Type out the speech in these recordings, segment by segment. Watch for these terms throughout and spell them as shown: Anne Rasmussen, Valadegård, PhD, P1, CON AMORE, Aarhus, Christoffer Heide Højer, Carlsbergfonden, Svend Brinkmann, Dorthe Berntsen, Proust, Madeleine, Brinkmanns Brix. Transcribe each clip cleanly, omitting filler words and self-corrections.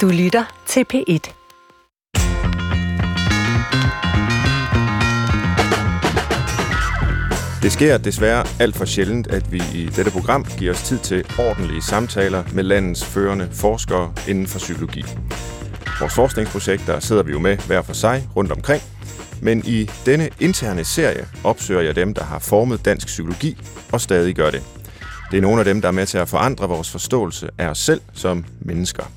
Du lytter til P1. Det sker desværre alt for sjældent, at vi i dette program giver os tid til ordentlige samtaler med landets førende forskere inden for psykologi. Vores forskningsprojekter sidder vi jo med hver for sig rundt omkring, men i denne interne serie opsøger jeg dem, der har formet dansk psykologi og stadig gør det. Det er nogle af dem, der er med til at forandre vores forståelse af os selv som mennesker.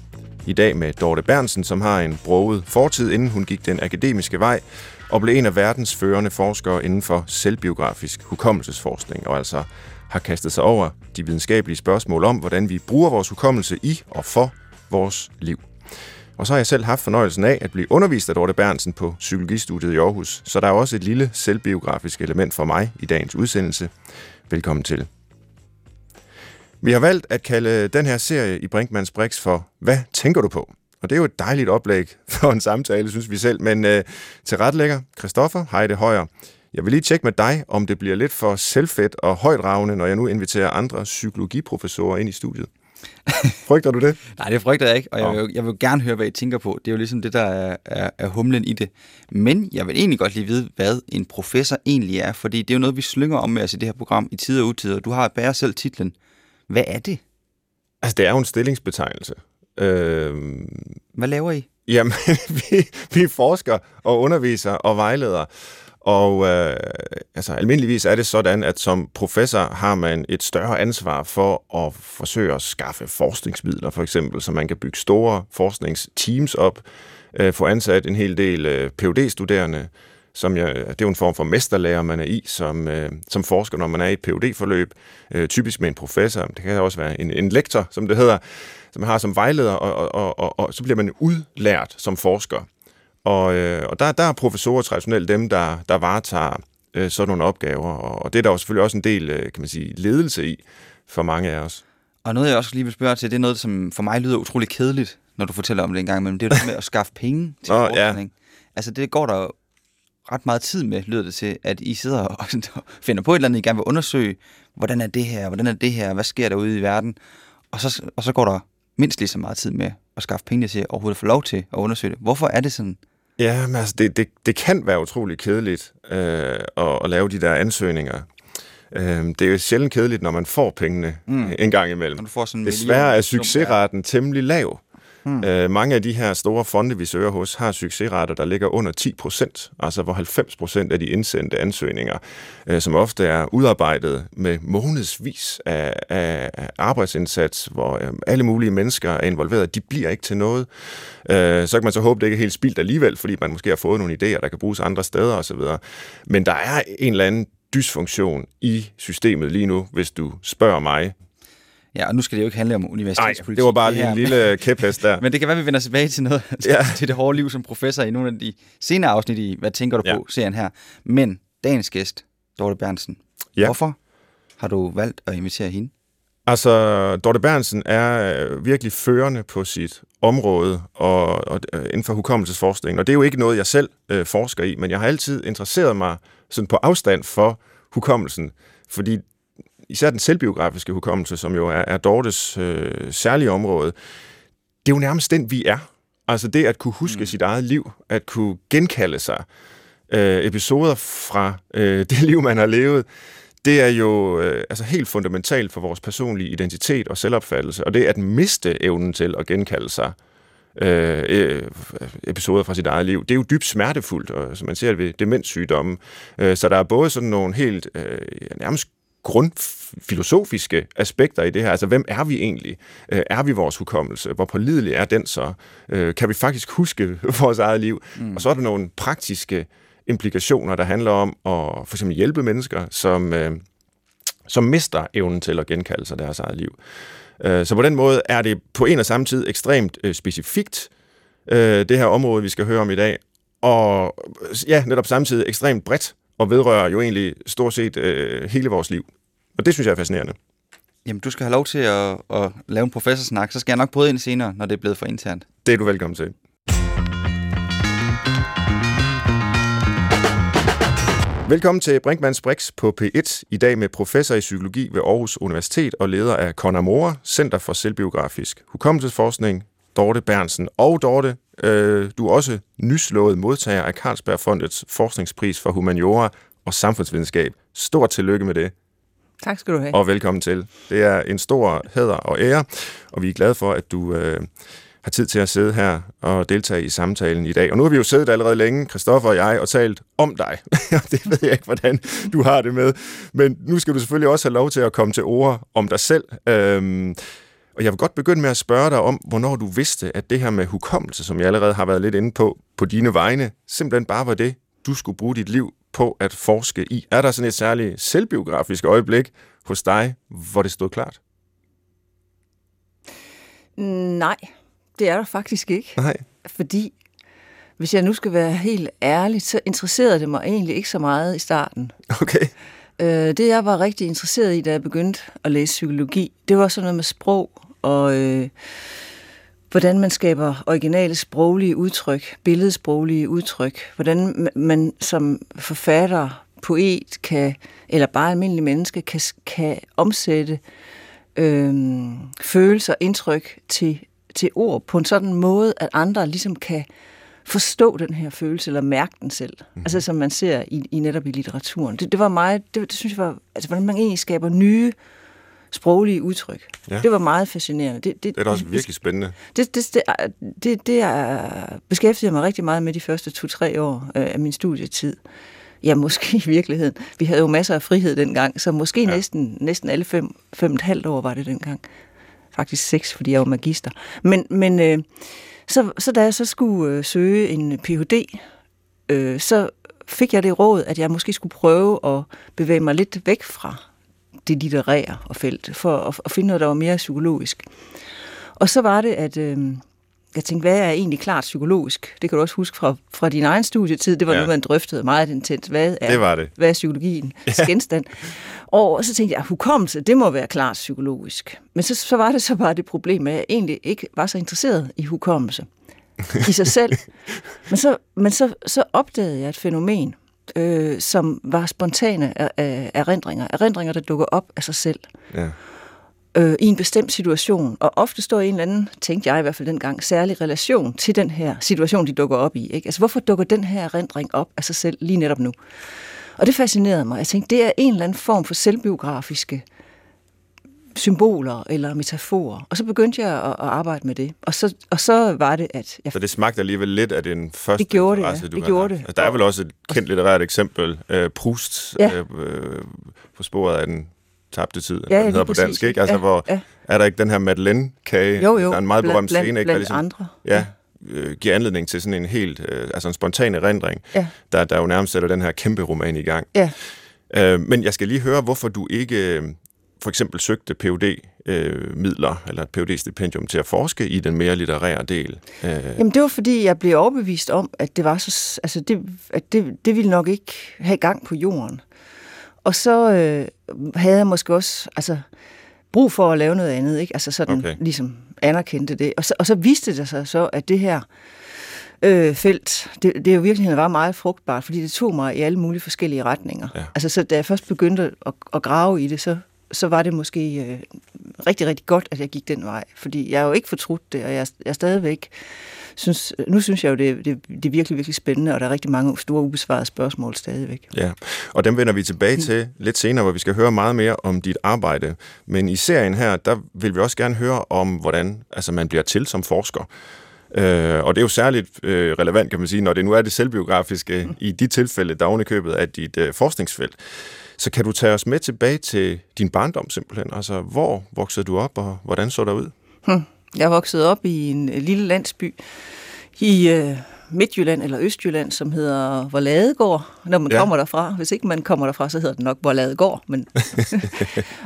I dag med Dorthe Berntsen, som har en broget fortid, inden hun gik den akademiske vej, og blev en af verdens førende forskere inden for selvbiografisk hukommelsesforskning, og altså har kastet sig over de videnskabelige spørgsmål om, hvordan vi bruger vores hukommelse i og for vores liv. Og så har jeg selv haft fornøjelsen af at blive undervist af Dorthe Berntsen på psykologistudiet i Aarhus, så der er også et lille selvbiografisk element for mig i dagens udsendelse. Velkommen til. Vi har valgt at kalde den her serie i Brinkmanns Brix for Hvad tænker du på? Og det er jo et dejligt oplæg for en samtale, synes vi selv, men tilrettelægger Christoffer Heide Højer. Jeg vil lige tjekke med dig, om det bliver lidt for selvfedt og højtragende, når jeg nu inviterer andre psykologiprofessorer ind i studiet. Frygter du det? Nej, det frygter jeg ikke, og jeg vil gerne høre, hvad I tænker på. Det er jo ligesom det, der er humlen i det. Men jeg vil egentlig godt lige vide, hvad en professor egentlig er, fordi det er jo noget, vi slynger om med os i det her program i tid og utid, og du har bærer selv titlen. Hvad er det? Altså, det er jo en stillingsbetegnelse. Hvad laver I? Jamen, vi forsker og underviser og vejleder. Og altså, almindeligvis er det sådan, at som professor har man et større ansvar for at forsøge at skaffe forskningsmidler, for eksempel, så man kan bygge store forskningsteams op, få ansat en hel del PhD-studerende, det er jo en form for mesterlærer, man er i som forsker, når man er i et PhD-forløb, typisk med en professor, det kan også være en lektor, som det hedder, som man har som vejleder, og så bliver man udlært som forsker. Og der er professorer traditionelt dem, der varetager sådan nogle opgaver, og det er der jo selvfølgelig også en del, kan man sige, ledelse i for mange af os. Og noget, jeg også lige vil spørge til, det er noget, som for mig lyder utrolig kedeligt, når du fortæller om det en gang imellem, det er jo med at skaffe penge til forskning. Ja. Altså, det går der ret meget tid med, lyder det til, at I sidder og finder på et eller andet, I gerne vil undersøge, hvordan er det her, hvad sker der ude i verden, og så går der mindst lige så meget tid med at skaffe penge til overhovedet at få lov til at undersøge det. Hvorfor er det sådan? Ja, men altså, det kan være utrolig kedeligt at lave de der ansøgninger. Det er jo sjældent kedeligt, når man får pengene en gang imellem. Desværre er succesraten temmelig lav. Mange af de her store fonde, vi søger hos, har succesrater, der ligger under 10%, altså hvor 90% af de indsendte ansøgninger, som ofte er udarbejdet med månedsvis af arbejdsindsats, hvor alle mulige mennesker er involveret, de bliver ikke til noget. Så kan man så håbe, det ikke er helt spildt alligevel, fordi man måske har fået nogle idéer, der kan bruges andre steder osv. Men der er en eller anden dysfunktion i systemet lige nu, hvis du spørger mig. Ja, og nu skal det jo ikke handle om universitetspolitik. Nej, det var bare lige en lille kæphest der. Men det kan være, vi vender tilbage til noget til det hårde liv som professor i nogle af de senere afsnit i Hvad tænker du på, serien her. Men dagens gæst, Dorthe Berntsen. Ja. Hvorfor har du valgt at invitere hende? Altså, Dorthe Berntsen er virkelig førende på sit område og inden for hukommelsesforskning. Og det er jo ikke noget, jeg selv forsker i, men jeg har altid interesseret mig sådan på afstand for hukommelsen, fordi især den selvbiografiske hukommelse, som jo er Dorthes særlige område, det er jo nærmest den, vi er. Altså det at kunne huske sit eget liv, at kunne genkalde sig episoder fra det liv, man har levet, det er jo altså helt fundamentalt for vores personlige identitet og selvopfattelse, og det at miste evnen til at genkalde sig episoder fra sit eget liv. Det er jo dybt smertefuldt, og som man ser det ved demenssygdomme. Så der er både sådan nogle helt nærmest grundfilosofiske aspekter i det her. Altså, hvem er vi egentlig? Er vi vores hukommelse? Hvor pålidelig er den så? Kan vi faktisk huske vores eget liv? Og så er der nogle praktiske implikationer, der handler om at for eksempel hjælpe mennesker, som mister evnen til at genkalde sig deres eget liv. Så på den måde er det på en og samme tid ekstremt specifikt, det her område, vi skal høre om i dag, og ja, netop samtidig ekstremt bredt, og vedrører jo egentlig stort set hele vores liv. Og det synes jeg er fascinerende. Jamen, du skal have lov til at lave en professorsnak, så skal jeg nok bryde ind senere, når det er blevet for internt. Det er du velkommen til. Velkommen til Brinkmanns Brix på P1, i dag med professor i psykologi ved Aarhus Universitet og leder af CON AMORE, Center for Selvbiografisk Hukommelsesforskning, Dorthe Berntsen. Og Dorthe, du er også nyslået modtager af Carlsbergfondets forskningspris for humaniora og samfundsvidenskab. Stort tillykke med det. Tak skal du have. Og velkommen til. Det er en stor hæder og ære, og vi er glade for, at du har tid til at sidde her og deltage i samtalen i dag. Og nu har vi jo siddet allerede længe, Christoffer og jeg, og talt om dig. Det ved jeg ikke, hvordan du har det med. Men nu skal du selvfølgelig også have lov til at komme til ord om dig selv. Og jeg vil godt begynde med at spørge dig om, hvornår du vidste, at det her med hukommelse, som jeg allerede har været lidt inde på dine vegne, simpelthen bare var det, du skulle bruge dit liv på at forske i. Er der sådan et særligt selvbiografisk øjeblik hos dig, hvor det stod klart? Nej, det er der faktisk ikke. Nej. Fordi, hvis jeg nu skal være helt ærlig, så interesserede det mig egentlig ikke så meget i starten. Okay. Det, jeg var rigtig interesseret i, da jeg begyndte at læse psykologi, det var sådan noget med sprog og hvordan man skaber originale sprogelige udtryk, billedsproglige udtryk, hvordan man som forfatter, poet kan, eller bare almindelig menneske kan omsætte følelser og indtryk til ord på en sådan måde, at andre ligesom kan forstå den her følelse, eller mærke den selv. Mm. Altså som man ser i netop i litteraturen. Det var meget, det synes jeg var, altså hvordan man egentlig skaber nye sproglige udtryk. Ja. Det var meget fascinerende. Det er da også virkelig spændende. Det beskæftigede mig rigtig meget med de første 2-3 år af min studietid. Ja, måske i virkeligheden. Vi havde jo masser af frihed dengang, så måske næsten alle 5,5 år var det dengang. Faktisk 6, fordi jeg var magister. Men så da jeg så skulle søge en Ph.D., så fik jeg det råd, at jeg måske skulle prøve at bevæge mig lidt væk fra det litterære og felt, for at finde noget, der var mere psykologisk. Og så var det, at jeg tænkte, hvad er egentlig klart psykologisk? Det kan du også huske fra din egen studietid. Det var noget, man drøftede meget intens. Hvad er psykologien? Ja. Genstand. Og så tænkte jeg, hukommelse, det må være klart psykologisk. Men så var det så bare det problem, at jeg egentlig ikke var så interesseret i hukommelse i sig selv. Men så opdagede jeg et fænomen, som var spontane erindringer. Erindringer, der dukker op af sig selv. Ja. I en bestemt situation, og ofte står en eller anden, tænkte jeg i hvert fald dengang, særlig relation til den her situation, de dukker op i. Ikke? Altså, hvorfor dukker den her erindring op af sig selv lige netop nu? Og det fascinerede mig. Jeg tænkte, det er en eller anden form for selvbiografiske symboler eller metaforer. Og så begyndte jeg at arbejde med det. Og så var det, at... Så det smagte alligevel lidt af den første interesse, du havde. Det. Der er vel også et kendt litterært eksempel, Proust, på sporet af den tabte tid, ja, den hedder på dansk, ikke? Altså, hvor er der ikke den her Madeleine-kage? Jo, der er en meget berømt scene, ikke? Der ligesom, andre. Ja, giver anledning til sådan en helt, altså en spontan erindring, der jo nærmest sætter den her kæmpe roman i gang. Ja. Men jeg skal lige høre, hvorfor du ikke for eksempel søgte Ph.D.-midler, eller et Ph.D.-stipendium til at forske i den mere litterære del. Jamen, det var, fordi jeg blev overbevist om, at det var så, altså, det ville nok ikke have gang på jorden. Og så havde jeg måske også brug for at lave noget andet, ikke? Altså sådan ligesom anerkendte det. Og så viste det sig så, at det her felt, det jo virkelig var meget frugtbart, fordi det tog mig i alle mulige forskellige retninger. Ja. Altså så da jeg først begyndte at grave i det, så var det måske rigtig, rigtig godt, at jeg gik den vej. Fordi jeg er jo ikke fortrudt det, og jeg stadigvæk synes, nu synes jeg jo, det er virkelig, virkelig spændende, og der er rigtig mange store ubesvarede spørgsmål stadigvæk. Ja, og dem vender vi tilbage til lidt senere, hvor vi skal høre meget mere om dit arbejde. Men i serien her, der vil vi også gerne høre om, hvordan man bliver til som forsker. Og det er jo særligt relevant, kan man sige, når det nu er det selvbiografiske i de tilfælde, der ovenikøbet af dit forskningsfelt. Så kan du tage os med tilbage til din barndom simpelthen? Altså, hvor voksede du op, og hvordan så der ud? Jeg voksede op i en lille landsby i Midtjylland eller Østjylland, som hedder Valadegård, når man kommer derfra. Hvis ikke man kommer derfra, så hedder det nok Valadegård. Men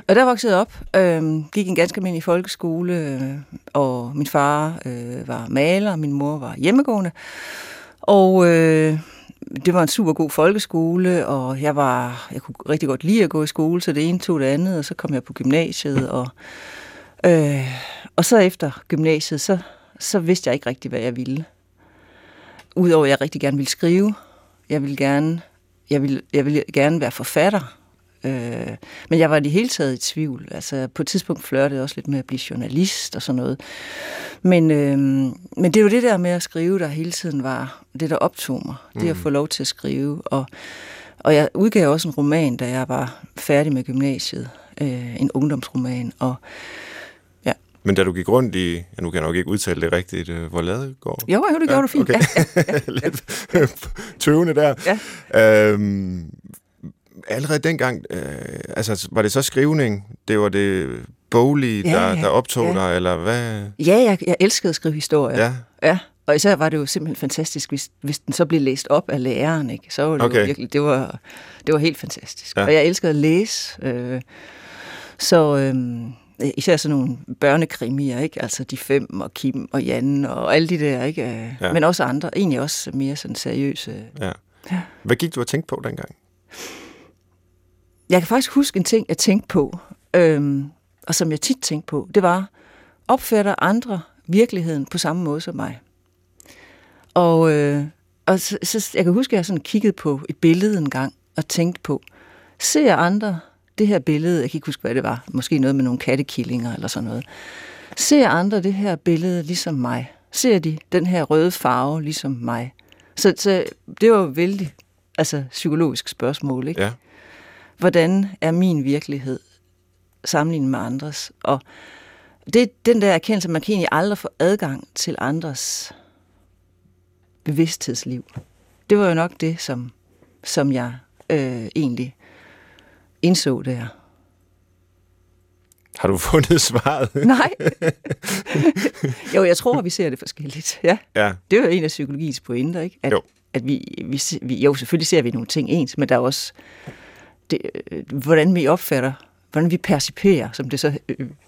og der voksede jeg op, gik en ganske almindelig folkeskole, og min far var maler, min mor var hjemmegående, og... det var en super god folkeskole, og jeg kunne rigtig godt lide at gå i skole, så det ene tog det andet, og så kom jeg på gymnasiet, og så efter gymnasiet, så vidste jeg ikke rigtig, hvad jeg ville. Udover at jeg rigtig gerne ville skrive, jeg ville gerne være forfatter, Men jeg var i det hele taget i tvivl. Altså, på et tidspunkt flørtede jeg også lidt med at blive journalist og sådan noget. Men det er jo det der med at skrive, der hele tiden var det, der optog mig. Det at få lov til at skrive. Og jeg udgav også en roman, da jeg var færdig med gymnasiet. En ungdomsroman. Ja. Men da du gik rundt i... Ja, nu kan jeg nok ikke udtale det rigtigt. Valadegård? Jo, det gjorde du fint. Okay. Ja. Lidt tøvende der. Ja. Allerede dengang, altså var det så skrivning? Det var det boglige, der optog dig, eller hvad? Ja, jeg elskede at skrive historier. Ja. Og især var det jo simpelthen fantastisk, hvis den så blev læst op af læreren, ikke? Så var det jo virkelig, det var helt fantastisk. Ja. Og jeg elskede at læse, især sådan nogle børnekrimier, ikke? Altså De Fem og Kim og Jan og alle de der, ikke? Ja. Men også andre, egentlig også mere sådan seriøse. Ja. Ja. Hvad gik du at tænke på dengang? Jeg kan faktisk huske en ting, jeg tænkte på, og som jeg tit tænkte på, det var, opfatter andre virkeligheden på samme måde som mig? Og så jeg kan huske, at jeg sådan kiggede på et billede en gang, og tænkte på, ser andre det her billede, jeg kan ikke huske, hvad det var, måske noget med nogle kattekillinger eller sådan noget, ser andre det her billede ligesom mig? Ser de den her røde farve ligesom mig? Så det var jo vældig, altså psykologisk spørgsmål, ikke? Ja. Hvordan er min virkelighed sammenlignet med andres? Og det er den der erkendelse, man kan egentlig aldrig få adgang til andres bevidsthedsliv. Det var jo nok det, som jeg egentlig indså der. Har du fundet svaret? Nej. Jo, jeg tror, vi ser det forskelligt. Ja. Det er jo en af psykologiens pointer, ikke? At vi selvfølgelig ser vi nogle ting ens, men der er også... hvordan vi opfatter, hvordan vi perciperer, som det så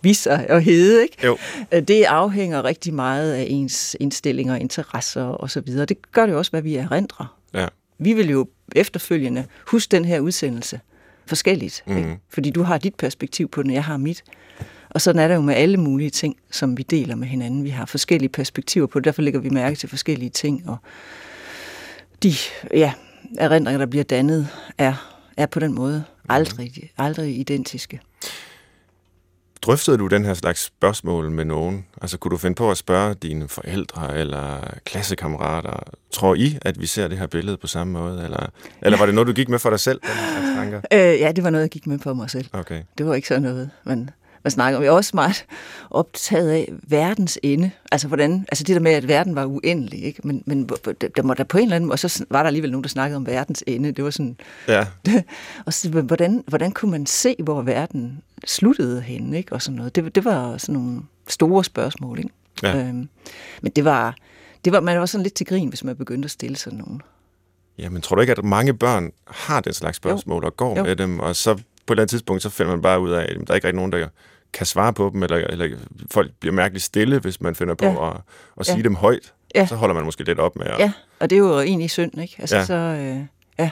viser og hedde, ikke? Jo. Det afhænger rigtig meget af ens indstillinger, interesser og så videre. Det gør det også, hvad vi erindrer. Ja. Vi vil jo efterfølgende huske den her udsendelse forskelligt, ikke? Fordi du har dit perspektiv på den, jeg har mit. Og sådan er det jo med alle mulige ting, som vi deler med hinanden. Vi har forskellige perspektiver på det, derfor lægger vi mærke til forskellige ting, og de erindringer, der bliver dannet, er på den måde aldrig identiske. Drøftede du den her slags spørgsmål med nogen? Altså, kunne du finde på at spørge dine forældre eller klassekammerater, tror I, at vi ser det her billede på samme måde? Eller var det noget, du gik med for dig selv? Ja, det var noget, jeg gik med for mig selv. Okay. Det var ikke sådan noget, man snakker om. Jeg er også meget optaget af verdens ende. Altså, hvordan, altså det der med, at verden var uendelig, ikke? Men der må der på en eller anden måde, og så var der alligevel nogen, der snakkede om verdens ende. Det var sådan... Ja. Og så, hvordan kunne man se, hvor verden sluttede henne, ikke? Og sådan noget. Det var sådan nogle store spørgsmål, ikke? Ja. Men det var... Man var sådan lidt til grin, hvis man begyndte at stille sådan nogle. Jamen, tror du ikke, at mange børn har den slags spørgsmål og går med dem, og så... På et eller andet tidspunkt, så finder man bare ud af, at der er ikke rigtig nogen, der kan svare på dem, eller folk bliver mærkeligt stille, hvis man finder på at sige dem højt. Ja. Så holder man måske lidt op med at... Ja, og det er jo egentlig synd, ikke? Altså, så.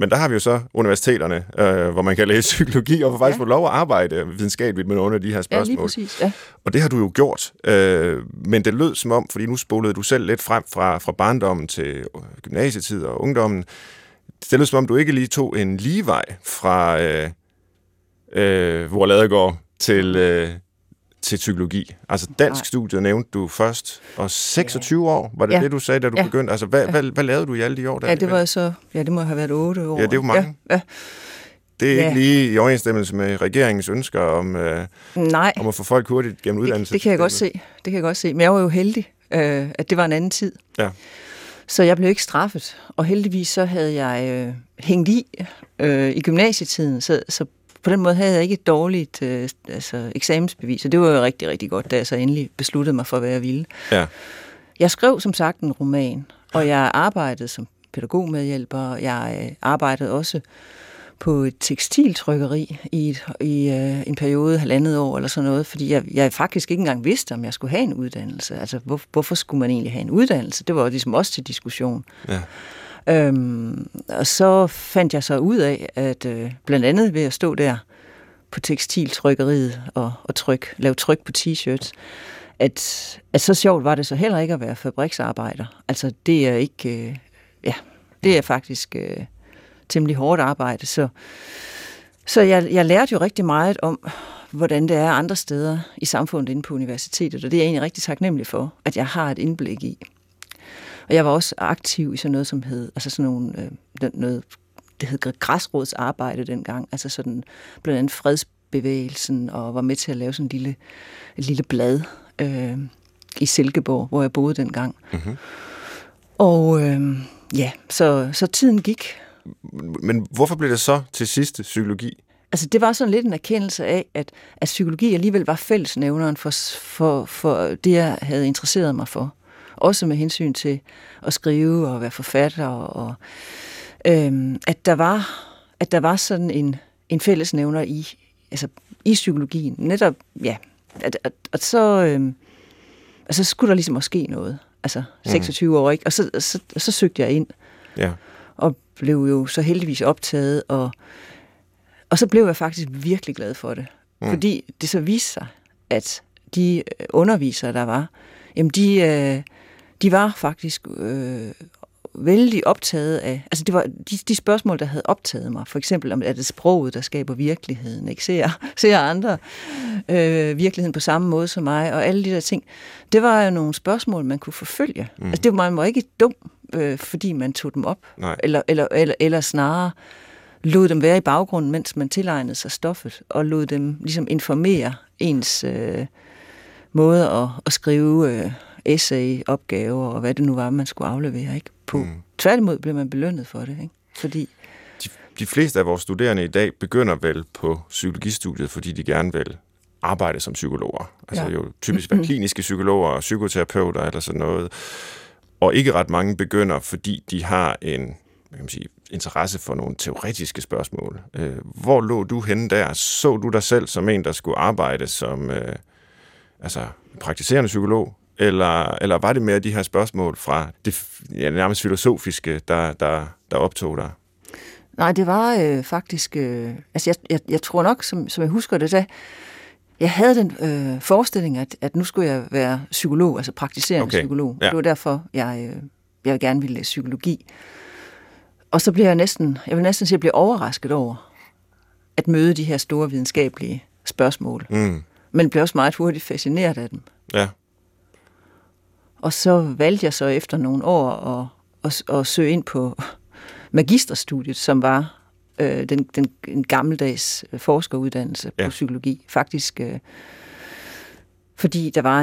Men der har vi jo så universiteterne, hvor man kan læse psykologi, og faktisk få lov at arbejde videnskabeligt med nogle af de her spørgsmål. Ja, lige præcis, ja. Og det har du jo gjort, men det lød som om, fordi nu spolede du selv lidt frem fra barndommen til gymnasietid og ungdommen. Det lød som om, du ikke lige tog en ligevej fra Valadegård til psykologi. Altså dansk studie nævnte du først, og 26 år, var det det, du sagde, da du begyndte? Altså, hvad lavede du i alle de år? Der? Ja, det var så, det må have været 8 år. Ja, det er jo mange. Ja. Det er ikke lige i overensstemmelse med regeringens ønsker om at få folk hurtigt gennem uddannelse. Det kan jeg godt se. Men jeg var jo heldig, at det var en anden tid. Ja. Så jeg blev ikke straffet, og heldigvis så havde jeg hængt i i gymnasietiden, så på den måde havde jeg ikke et dårligt eksamensbevis, og det var jo rigtig, rigtig godt, da jeg så endelig besluttede mig for, hvad jeg ville. Ja. Jeg skrev som sagt en roman, og jeg arbejdede som pædagogmedhjælper, jeg arbejdede også på et tekstiltrykkeri i en periode, 1,5 år eller sådan noget, fordi jeg faktisk ikke engang vidste, om jeg skulle have en uddannelse. Altså, hvorfor skulle man egentlig have en uddannelse? Det var jo ligesom også til diskussion. Ja. Og så fandt jeg så ud af, at blandt andet ved at stå der på tekstiltrykkeriet og lave tryk på t-shirts, at så sjovt var det så heller ikke at være fabriksarbejder. Altså, det er ikke... det er faktisk... temmelig hårdt arbejde, så Så jeg lærte jo rigtig meget om, hvordan det er andre steder i samfundet inde på universitetet, og det er jeg egentlig rigtig taknemmelig for, at jeg har et indblik i. Og jeg var også aktiv i sådan noget, som hed, altså sådan nogle, noget, det hed græsrådsarbejde dengang, altså sådan blandt andet fredsbevægelsen, og var med til at lave sådan et lille blad i Silkeborg, hvor jeg boede dengang. Mm-hmm. Og så tiden gik. Men hvorfor blev det så til sidst psykologi? Altså det var sådan lidt en erkendelse af, at psykologi alligevel var fællesnævneren for det, jeg havde interesseret mig for. Også med hensyn til at skrive og være forfatter, og at der var sådan en fællesnævner i psykologien. Netop, ja, at så, så skulle der ligesom også ske noget. Altså 26 år, ikke? Og så søgte jeg ind. Ja. Og blev jo så heldigvis optaget, og så blev jeg faktisk virkelig glad for det. Mm. Fordi det så viste sig, at de undervisere, der var, jamen de var faktisk vældig optaget af... Altså det var de spørgsmål, der havde optaget mig. For eksempel, om er det sproget, der skaber virkeligheden? Ikke? Ser andre virkeligheden på samme måde som mig? Og alle de der ting. Det var jo nogle spørgsmål, man kunne forfølge. Mm. Altså man var ikke dum, fordi man tog dem op. Eller snarere... lod dem være i baggrunden, mens man tilegnede sig stoffet, og lod dem ligesom informere ens måde at skrive essay-opgaver, og hvad det nu var, man skulle aflevere, ikke? På. Mm. Tværtimod blev man belønnet for det, ikke? Fordi... De fleste af vores studerende i dag begynder vel på psykologistudiet, fordi de gerne vil arbejde som psykologer. Altså jo typisk være kliniske psykologer og psykoterapeuter eller sådan noget. Og ikke ret mange begynder, fordi de har en... kan man sige, interesse for nogle teoretiske spørgsmål. Hvor lå du henne der? Så du dig selv som en, der skulle arbejde som praktiserende psykolog? Eller var det mere de her spørgsmål fra det nærmest filosofiske, der optog dig? Nej, det var faktisk... jeg tror nok, som jeg husker det, da jeg havde den forestilling, at nu skulle jeg være psykolog, altså praktiserende psykolog. Ja. Det var derfor, jeg gerne ville læse psykologi. Og så blev jeg vil næsten sige, blev overrasket over at møde de her store videnskabelige spørgsmål. Mm. Men blev også meget hurtigt fascineret af dem. Ja. Og så valgte jeg så efter nogle år at søge ind på magisterstudiet, som var den gammeldags forskeruddannelse på psykologi. Faktisk, fordi der var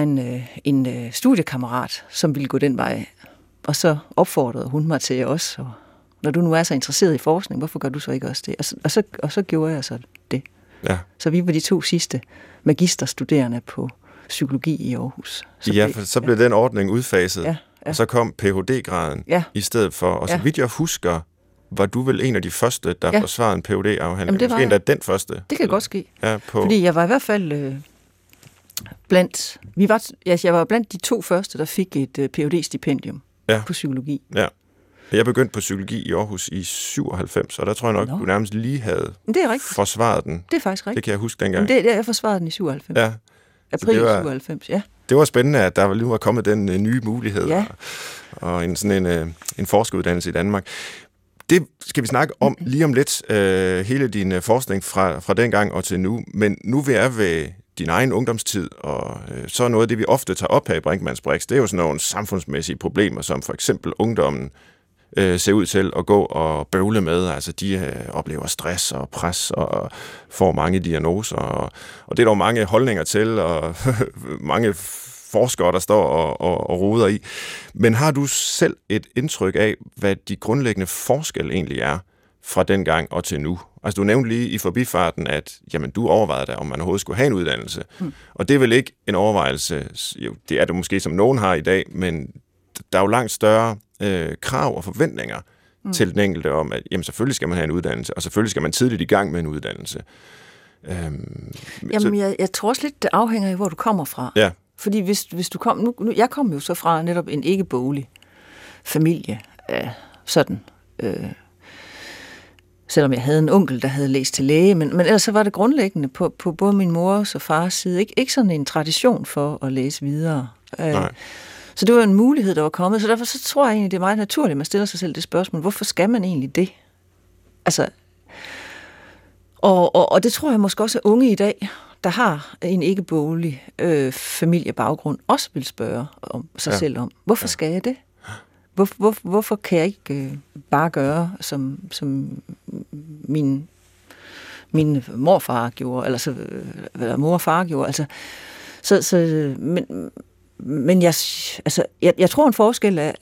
en studiekammerat, som ville gå den vej. Og så opfordrede hun mig til også at... Når du nu er så interesseret i forskning, hvorfor gør du så ikke også det? Og så gjorde jeg så det. Ja. Så vi var de 2 sidste magisterstuderende på psykologi i Aarhus. Så blev den ordning udfaset, og så kom Ph.D.-graden i stedet for. Og så vidt jeg husker, var du vel en af de første, der forsvarede en Ph.D.-afhandling. Jamen, det var en af den første. Det kan godt ske. Ja, fordi jeg var i hvert fald blandt de 2 første, der fik et Ph.D.-stipendium på psykologi. Ja. Jeg begyndte på psykologi i Aarhus i 97, og der tror jeg nok, du nærmest lige havde forsvaret den. Det er faktisk rigtigt. Det kan jeg huske dengang. Men jeg forsvarede den i 97. Ja. April 97, ja. Det var spændende, at der lige var kommet den nye mulighed og sådan en forskeruddannelse i Danmark. Det skal vi snakke om lige om lidt, hele din forskning fra dengang og til nu. Men nu vil jeg ved din egen ungdomstid, og så er noget af det, vi ofte tager op her i Brinkmanns Brix, det er jo sådan nogle samfundsmæssige problemer, som for eksempel ungdommen ser ud til at gå og bøvle med. Altså, de oplever stress og pres og får mange diagnoser. Og det er der mange holdninger til, og mange forskere, der står og roder i. Men har du selv et indtryk af, hvad de grundlæggende forskelle egentlig er fra dengang og til nu? Altså, du nævnte lige i forbifarten, at du overvejede dig, om man overhovedet skulle have en uddannelse. Mm. Og det er vel ikke en overvejelse, jo, det er det måske, som nogen har i dag, men der er jo langt større krav og forventninger til den enkelte om, at selvfølgelig skal man have en uddannelse, og selvfølgelig skal man tidligt i gang med en uddannelse. Jeg tror også lidt, det afhænger af, hvor du kommer fra. Ja. Fordi hvis du kom... Nu, jeg kom jo så fra netop en ikke-boglig familie. Sådan. Selvom jeg havde en onkel, der havde læst til læge, men ellers så var det grundlæggende på både min mors og fars side. Ikke sådan en tradition for at læse videre. Nej. Så det var en mulighed, der var kommet. Så derfor så tror jeg egentlig, det er meget naturligt, at man stiller sig selv det spørgsmål, hvorfor skal man egentlig det? Altså, Og det tror jeg måske også, at unge i dag, der har en ikke-boglig familiebaggrund, også vil spørge om sig selv om, hvorfor skal jeg det? Hvorfor kan jeg ikke bare gøre, som min morfar gjorde, eller mor og far gjorde? Altså, men jeg tror, en forskel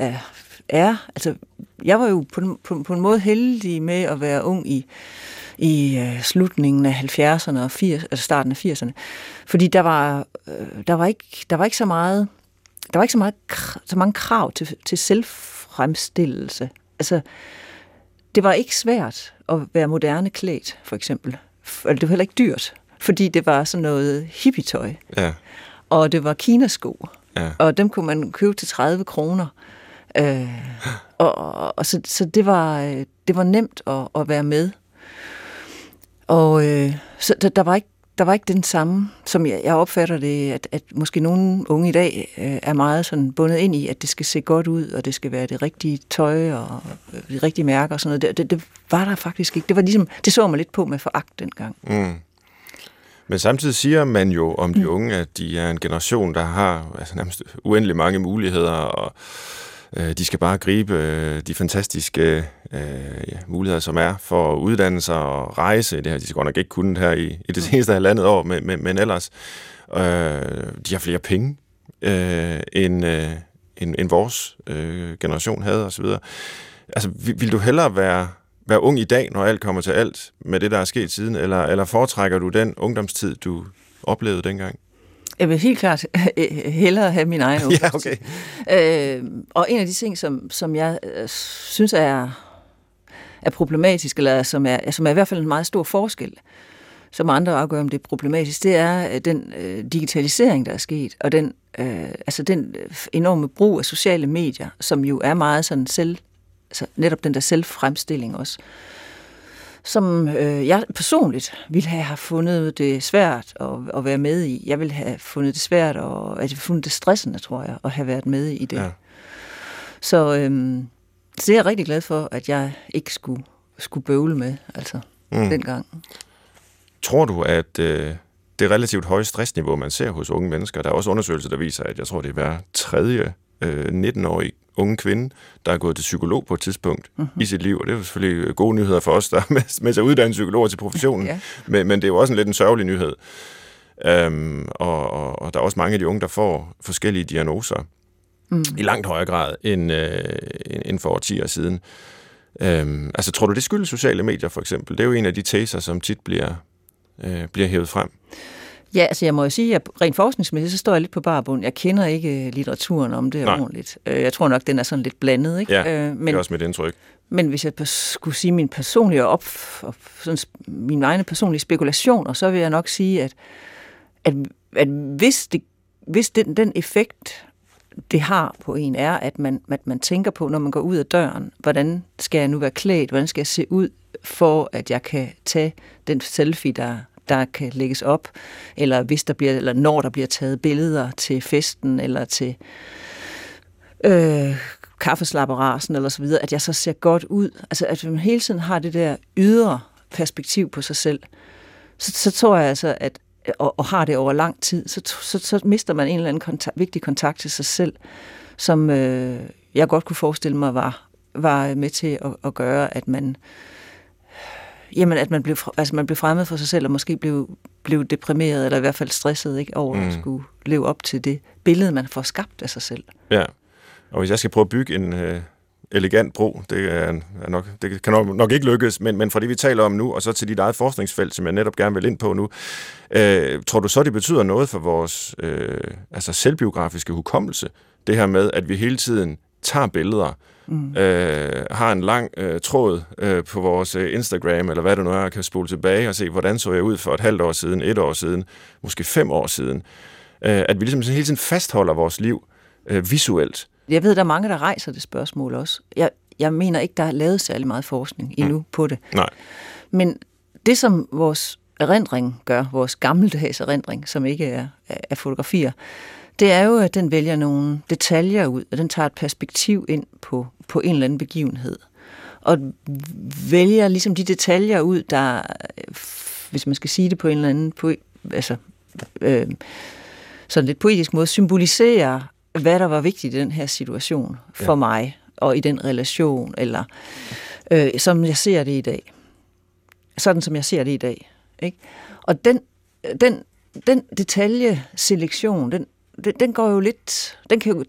er altså, jeg var jo på en måde heldig med at være ung i slutningen af 70'erne og starten af 80'erne, fordi der var ikke så mange krav til selvfremstillelse. Altså, det var ikke svært at være moderne klædt, for eksempel. Eller det var heller ikke dyrt, fordi det var sådan noget hippietøj. Ja. Og det var kinasko. Ja. Og dem kunne man købe til 30 kroner. Så det var nemt at være med. Og så der var ikke den samme, som jeg opfatter det, at måske nogle unge i dag er meget sådan bundet ind i, at det skal se godt ud, og det skal være det rigtige tøj og de rigtige mærker og sådan noget. Det var der faktisk ikke. Det var ligesom, det så man lidt på med foragt dengang. Mm. Men samtidig siger man jo om de unge, at de er en generation, der har nærmest uendelig mange muligheder, og de skal bare gribe de fantastiske muligheder, som er for at uddanne sig og rejse. Det her, de skal godt nok ikke kunne her i det seneste halvandet år, men ellers. De har flere penge, end vores generation havde osv. Altså, vil du hellere være ung i dag, når alt kommer til alt, med det, der er sket siden, eller foretrækker du den ungdomstid, du oplevede dengang? Jeg vil helt klart hellere have min egen ungdomstid. Ja, okay. Og en af de ting, som jeg synes er problematisk, eller som er i hvert fald en meget stor forskel, som andre afgør, om det er problematisk, det er den digitalisering, der er sket, og den enorme brug af sociale medier, som jo er meget sådan netop den der selvfremstilling også, som jeg personligt ville have fundet det svært at være med i. Jeg ville have fundet det svært, og at jeg fundet det stressende, tror jeg, at have været med i det. Ja. Så det er jeg rigtig glad for, at jeg ikke skulle bøvle med, altså, dengang. Tror du, at det relativt høje stressniveau, man ser hos unge mennesker, der er også undersøgelser, der viser, at jeg tror, det er hver tredje 19-årig unge kvinde, der er gået til psykolog på et tidspunkt i sit liv, og det er selvfølgelig gode nyheder for os, der med sig uddannet psykologer til professionen, ja. men det er jo også en lidt en sørgelig nyhed. Og der er også mange af de unge, der får forskellige diagnoser i langt højere grad end for 10 år siden. Altså, tror du, det skyldes sociale medier, for eksempel? Det er jo en af de teser, som tit bliver hævet frem. Ja, altså jeg må jo sige, at rent forskningsmæssigt, så står jeg lidt på bar bund. Jeg kender ikke litteraturen om det ordentligt. Jeg tror nok, den er sådan lidt blandet, ikke? Ja, men, det er også mit indtryk. Men hvis jeg skulle sige min personlige mine egne personlige spekulationer, så vil jeg nok sige, at hvis den effekt, det har på en, er, at man tænker på, når man går ud af døren, hvordan skal jeg nu være klædt, hvordan skal jeg se ud, for at jeg kan tage den selfie, der kan lægges op, eller når der bliver taget billeder til festen, eller til kaffeslapperasen, eller så videre, at jeg så ser godt ud. Altså, at man hele tiden har det der ydre perspektiv på sig selv, så tror jeg altså, at og har det over lang tid, så mister man en eller anden vigtig kontakt til sig selv, som jeg godt kunne forestille mig var med til at gøre, at man... Jamen, at man blev fremmed for sig selv, og måske blev deprimeret, eller i hvert fald stresset, ikke, over at skulle leve op til det billede, man får skabt af sig selv. Ja, og hvis jeg skal prøve at bygge en elegant bro, det kan nok ikke lykkes, men fra det, vi taler om nu, og så til dit eget forskningsfelt, som jeg netop gerne vil ind på nu, tror du så, det betyder noget for vores selvbiografiske hukommelse, det her med, at vi hele tiden tager billeder, har en lang tråd på vores Instagram, eller hvad det nu er, kan spole tilbage og se, hvordan så jeg ud for et halvt år siden, 1 år siden, måske 5 år siden. At vi ligesom hele tiden fastholder vores liv visuelt. Jeg ved, der er mange, der rejser det spørgsmål også. Jeg mener ikke, der er lavet særlig meget forskning endnu på det. Nej. Men det, som vores erindring gør, vores gammeldags erindring, som ikke er fotografier, det er jo, at den vælger nogle detaljer ud, og den tager et perspektiv ind på en eller anden begivenhed. og vælger ligesom de detaljer ud, der, hvis man skal sige det på en eller anden sådan lidt poetisk måde, symboliserer, hvad der var vigtigt i den her situation for mig, og i den relation, eller som jeg ser det i dag. Sådan som jeg ser det i dag. Ikke? Og den detaljeselektion, den går jo lidt,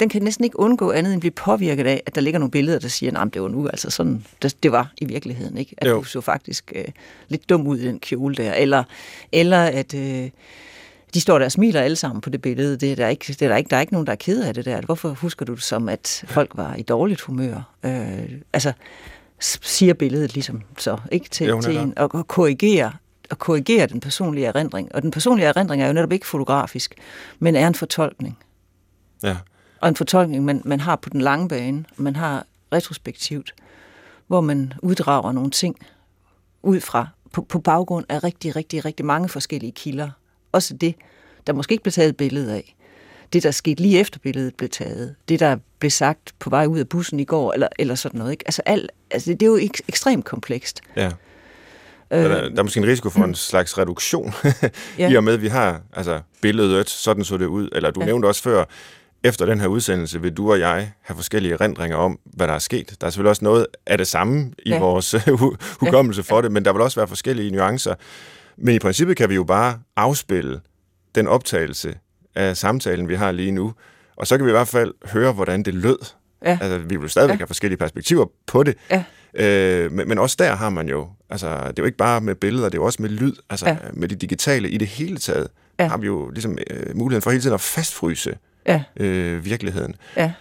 den kan næsten ikke undgå andet end at blive påvirket af, at der ligger nogle billeder, der siger, nej, det var nu altså sådan, det var i virkeligheden, ikke? At du så faktisk lidt dum ud i den kjole der, eller at de står der og smiler alle sammen på det billede, der er ikke nogen, der er ked af det der. Hvorfor husker du det som, at folk var i dårligt humør? Altså, siger billedet ligesom så, ikke? Til en, og korrigere den personlige erindring. Og den personlige erindring er jo netop ikke fotografisk, men er en fortolkning. Ja. Og en fortolkning, man har på den lange bane, man har retrospektivt, hvor man uddrager nogle ting ud fra, på baggrund af rigtig, rigtig, rigtig mange forskellige kilder. Også det, der måske ikke blev taget billedet af. Det, der skete lige efter billedet blev taget. Det, der blev sagt på vej ud af bussen i går, eller sådan noget. Ikke? Altså, det er jo ekstremt komplekst. Ja. Der er måske en risiko for en slags reduktion, i og med, at vi har altså, billedet, sådan så det ud. Eller du nævnte også før, efter den her udsendelse, vil du og jeg have forskellige erindringer om, hvad der er sket. Der er selvfølgelig også noget af det samme i vores hukommelse for det, men der vil også være forskellige nuancer. Men i princippet kan vi jo bare afspille den optagelse af samtalen, vi har lige nu, og så kan vi i hvert fald høre, hvordan det lød. Ja. Altså, vi vil stadigvæk have forskellige perspektiver på det, men også der har man jo, altså, det er jo ikke bare med billeder, det er jo også med lyd, altså med det digitale i det hele taget, har vi jo ligesom muligheden for hele tiden at fastfryse virkeligheden. Ja.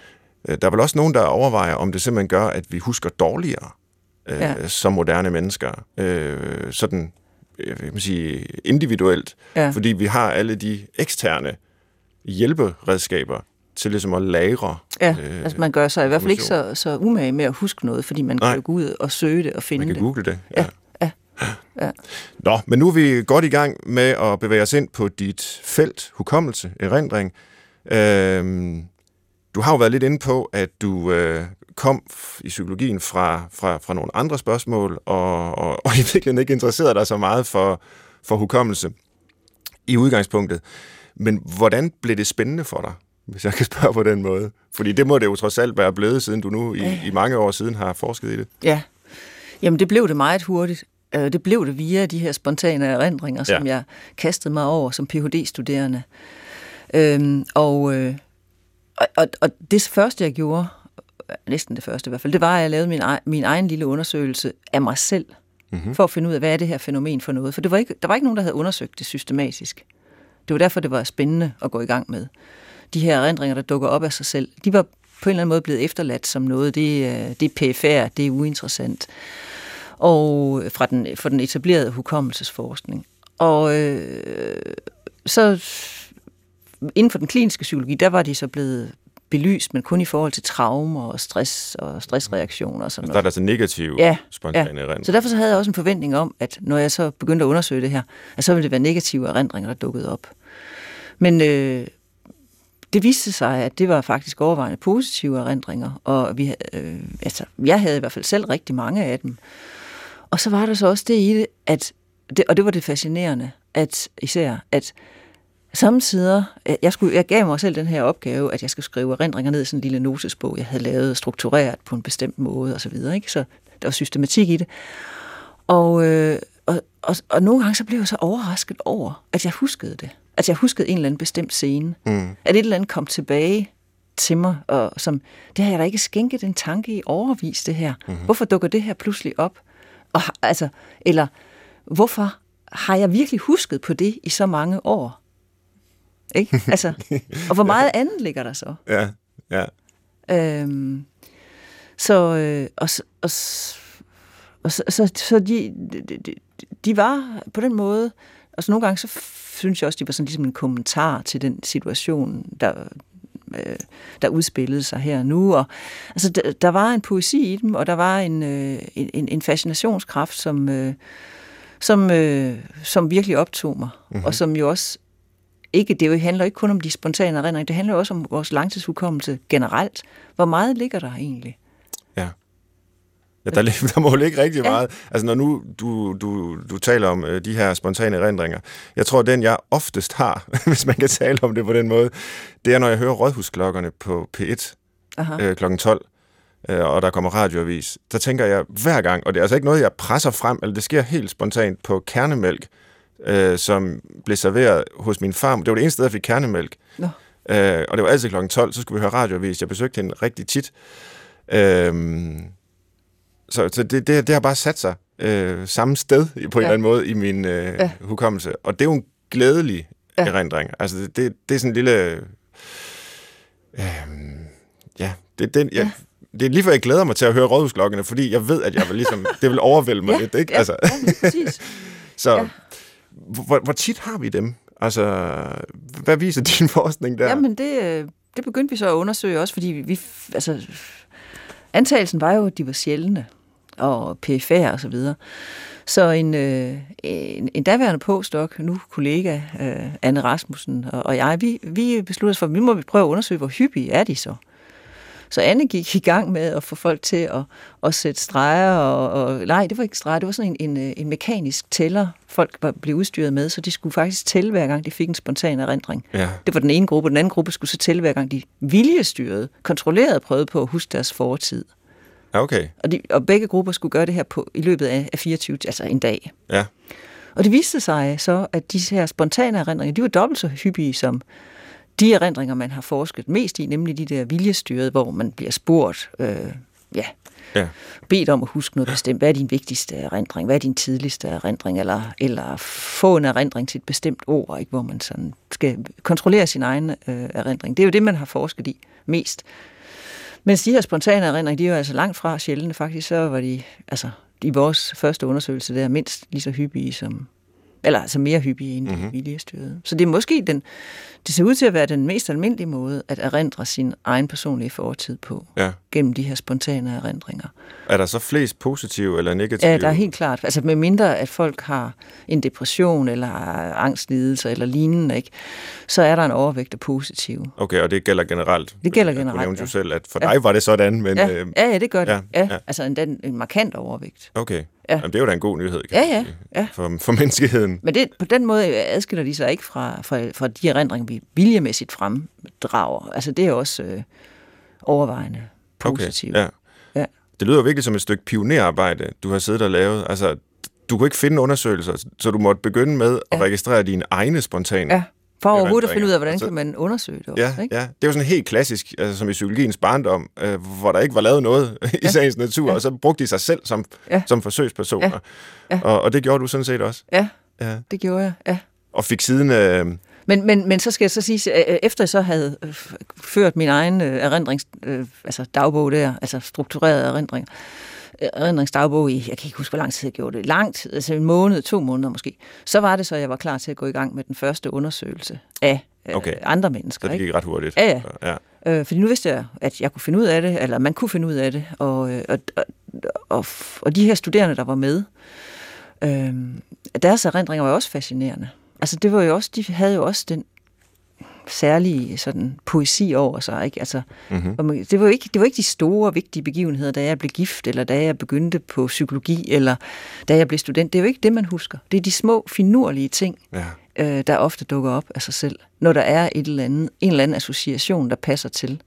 Der er vel også nogen, der overvejer, om det simpelthen gør, at vi husker dårligere som moderne mennesker, sådan jeg kan sige, individuelt, fordi vi har alle de eksterne hjælperedskaber til ligesom at lagre. Ja, altså man gør sig i hvert fald ikke så umage med at huske noget, fordi man kan jo gå ud og søge det og finde det. Man kan google det, ja. Nå, men nu er vi godt i gang med at bevæge os ind på dit felt, hukommelse, erindring. Du har jo været lidt inde på, at du kom i psykologien fra nogle andre spørgsmål, og i virkeligheden ikke interesserede dig så meget for hukommelse i udgangspunktet. Men hvordan blev det spændende for dig, hvis jeg kan spørge på den måde? Fordi det må det jo trods alt være blevet, siden du nu i mange år siden har forsket i det. Ja, jamen det blev det meget hurtigt. Det blev det via de her spontane erindringer, som jeg kastede mig over som Ph.D.-studerende. Og det første, jeg gjorde, næsten det første i hvert fald, det var, at jeg lavede min egen lille undersøgelse af mig selv, for at finde ud af, hvad er det her fænomen for noget. For der var ikke nogen, der havde undersøgt det systematisk. Det var derfor, det var spændende at gå i gang med. De her erindringer, der dukker op af sig selv, de var på en eller anden måde blevet efterladt som noget. Det er perifært, det er uinteressant. Og fra den etablerede hukommelsesforskning. Og så inden for den kliniske psykologi, der var de så blevet belyst, men kun i forhold til traumer og stress og stressreaktioner og sådan noget. Der er altså negative spontane erindringer. Så derfor så havde jeg også en forventning om, at når jeg så begyndte at undersøge det her, at så ville det være negative erindringer, der dukkede op. Men det viste sig, at det var faktisk overvejende positive erindringer, og jeg havde i hvert fald selv rigtig mange af dem. Og så var der så også det i det, og det var det fascinerende, at samtidig, jeg gav mig selv den her opgave, at jeg skulle skrive erindringer ned i sådan en lille notesbog, jeg havde lavet struktureret på en bestemt måde, og så videre, ikke? Så der var systematik i det. Og nogle gange så blev jeg så overrasket over, at jeg huskede det. At jeg huskede en eller anden bestemt scene. At et eller andet kom tilbage til mig, og som, det har jeg da ikke skænket en tanke i overvis, det her. Hvorfor dukker det her pludselig op? Eller hvorfor har jeg virkelig husket på det i så mange år? Ikke? Altså, og hvor meget andet ligger der så? Ja. Så de var på den måde, og så nogle gange, så synes jeg også, de var sådan ligesom en kommentar til den situation, der udspillede sig her og nu. Og, altså, der var en poesi i dem, og der var en fascinationskraft, som virkelig optog mig, og som jo også det handler ikke kun om de spontane erindringer, det handler også om vores langtidshukommelse generelt. Hvor meget ligger der egentlig? Ja. Ja, der må jo ikke rigtig meget. Altså, når nu du taler om de her spontane erindringer, jeg tror, den jeg oftest har, hvis man kan tale om det på den måde, det er, når jeg hører rådhusklokkerne på P1 kl. 12, og der kommer radioavis, der tænker jeg hver gang, og det er altså ikke noget, jeg presser frem, eller det sker helt spontant på kernemælk, som blev serveret hos min farmor. Det var det eneste sted, jeg fik kernemælk. Nå. Og det var altid kl. 12, så skulle vi høre radioavis. Jeg besøgte hende rigtig tit. Så det har bare sat sig samme sted på en eller anden måde i min hukommelse. Og det er jo en glædelig erindring. Altså, det er sådan en lille... Det er lige før, jeg glæder mig til at høre rådhusklokkerne, fordi jeg ved, at jeg vil ligesom, det vil overvælde mig lidt, ikke? Altså. Så hvor tit har vi dem? Altså, hvad viser din forskning der? Jamen, det begyndte vi så at undersøge også, fordi vi... Altså, antagelsen var jo, at de var sjældne og perifære og så videre. Så en daværende postdoc, nu kollega Anne Rasmussen og jeg, vi besluttede os for, at vi må prøve at undersøge, hvor hyppige er de så. Så Anne gik i gang med at få folk til at sætte streger. Nej, det var ikke streger, det var sådan en mekanisk tæller, folk blev udstyret med, så de skulle faktisk tælle hver gang, de fik en spontan erindring. Ja. Det var den ene gruppe, den anden gruppe skulle så tælle hver gang, de viljestyrede, kontrollerede, prøvede på at huske deres fortid. Okay. Og begge grupper skulle gøre det her i løbet af 24, altså en dag. Ja. Og det viste sig så, at de her spontane erindringer, de var dobbelt så hyppige som... De erindringer, man har forsket mest i, nemlig de der viljestyrede, hvor man bliver spurgt, bedt om at huske noget bestemt. Hvad er din vigtigste erindring? Hvad er din tidligste erindring? Eller få en erindring til et bestemt ord, ikke? Hvor man sådan skal kontrollere sin egen erindring. Det er jo det, man har forsket i mest. Men de her spontane erindringer, de er jo altså langt fra sjældne. Faktisk så var de, altså i vores første undersøgelse, der mindst lige så hyppige som... eller altså mere hyppige end de viljestyrede. Så det er måske det ser ud til at være den mest almindelige måde at erindre sin egen personlige fortid på, gennem de her spontane erindringer. Er der så flest positive eller negative? Ja, der er helt klart. Altså med mindre at folk har en depression eller angstlidelser eller lignende, ikke, så er der en overvægt af positive. Okay, og det gælder generelt? Det gælder generelt, du nævnte jo selv, at for dig var det sådan, men... Ja, det gør det. Ja. Altså en markant overvægt. Okay. Ja. Jamen, det er jo da en god nyhed, for menneskeheden. Men på den måde adskiller de sig ikke fra de erindringer, vi viljemæssigt fremdrager. Altså, det er også overvejende positivt. Okay. Det lyder jo virkelig som et stykke pionerarbejde, du har siddet og lavet. Altså, du kunne ikke finde undersøgelser, så du måtte begynde med at registrere dine egne spontane. Ja. For overhovedet at finde ud af, hvordan kan man undersøge det også, ikke? Ja. Det er jo sådan helt klassisk, altså, som i psykologiens barndom, hvor der ikke var lavet noget i sagens natur, og så brugte de sig selv som forsøgspersoner. Ja. Og det gjorde du sådan set også? Ja, det gjorde jeg, Og fik siden... Men så skal jeg så sige, efter jeg så havde ført min egen dagbog der, altså struktureret erindringsdagbog i, jeg kan ikke huske, hvor lang tid jeg gjorde det, lang tid, altså 1 måned, 2 måneder måske, så var det så, jeg var klar til at gå i gang med den første undersøgelse af andre mennesker. Så det gik ret hurtigt. Ja. Fordi nu vidste jeg, at jeg kunne finde ud af det, eller man kunne finde ud af det, og de her studerende, der var med, deres erindringer var også fascinerende. Altså det var jo også, de havde jo også den særlige sådan poesi over sig, ikke? Altså, det var ikke de store, vigtige begivenheder, da jeg blev gift, eller da jeg begyndte på psykologi, eller da jeg blev student. Det er jo ikke det, man husker. Det er de små, finurlige ting, der ofte dukker op af sig selv, når der er en eller anden association, der passer til.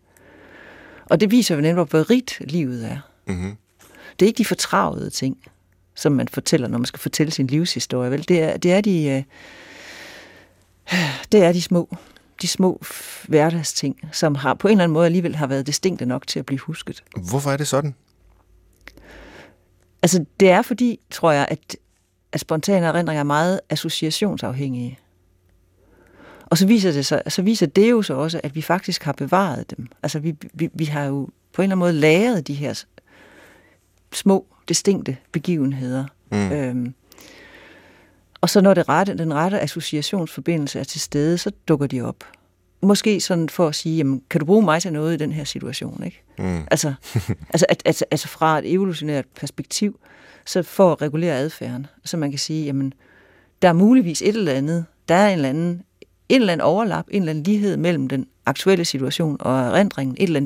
Og det viser jo netop, hvor rigt livet er. Det er ikke de fortravede ting, som man fortæller, når man skal fortælle sin livshistorie, vel? Det er de små hverdagsting, som har på en eller anden måde alligevel har været distinkte nok til at blive husket. Hvorfor er det sådan? Altså, det er fordi, tror jeg, at spontane erindringer er meget associationsafhængige. Og så viser det jo så også, at vi faktisk har bevaret dem. Altså, vi har jo på en eller anden måde lagret de her små, distinkte begivenheder. Og så når den rette associationsforbindelse er til stede, så dukker de op. Måske sådan for at sige, jamen, kan du bruge mig til noget i den her situation, ikke? Altså fra et evolutionært perspektiv, så for at regulere adfærden, så man kan sige, jamen, der er muligvis et eller andet, der er en eller anden overlap, en eller anden lighed mellem den aktuelle situation og erindringen, en eller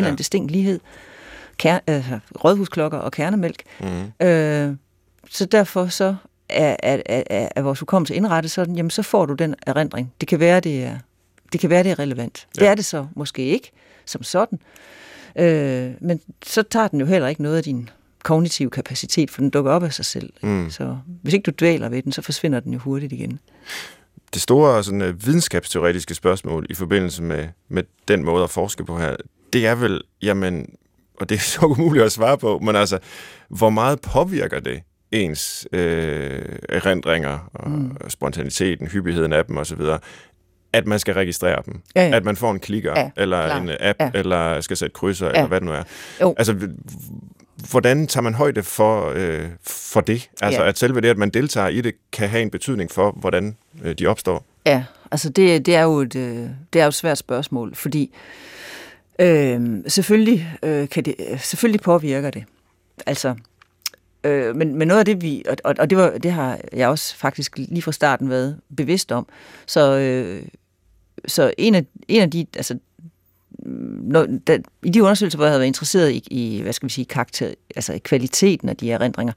anden distinkt lighed. rådhusklokker og kernemælk. Mm. Så derfor så er vores hukommelse indrettet sådan, jamen så får du den erindring. Det kan være, det er relevant. Ja. Det er det så måske ikke, som sådan. Men så tager den jo heller ikke noget af din kognitive kapacitet, for den dukker op af sig selv. Mm. Så hvis ikke du dvæler ved den, så forsvinder den jo hurtigt igen. Det store sådan, videnskabsteoretiske spørgsmål i forbindelse med den måde at forske på her, det er vel, jamen, og det er så umuligt at svare på, men altså, hvor meget påvirker det ens erindringer og spontaniteten, hyppigheden af dem osv., at man skal registrere dem, at man får en klikker, eller en app, eller skal sætte krydser, eller hvad det nu er. Jo. Altså, hvordan tager man højde for det? Altså, at selve det, at man deltager i det, kan have en betydning for, hvordan de opstår? Ja, altså det er jo et svært spørgsmål, fordi selvfølgelig påvirker det. Altså, men noget af det, vi... Og det har jeg også faktisk lige fra starten været bevidst om. Så en af de... Altså, i de undersøgelser, hvor jeg havde været interesseret i hvad skal vi sige, karakter, altså i kvaliteten af de erindringer,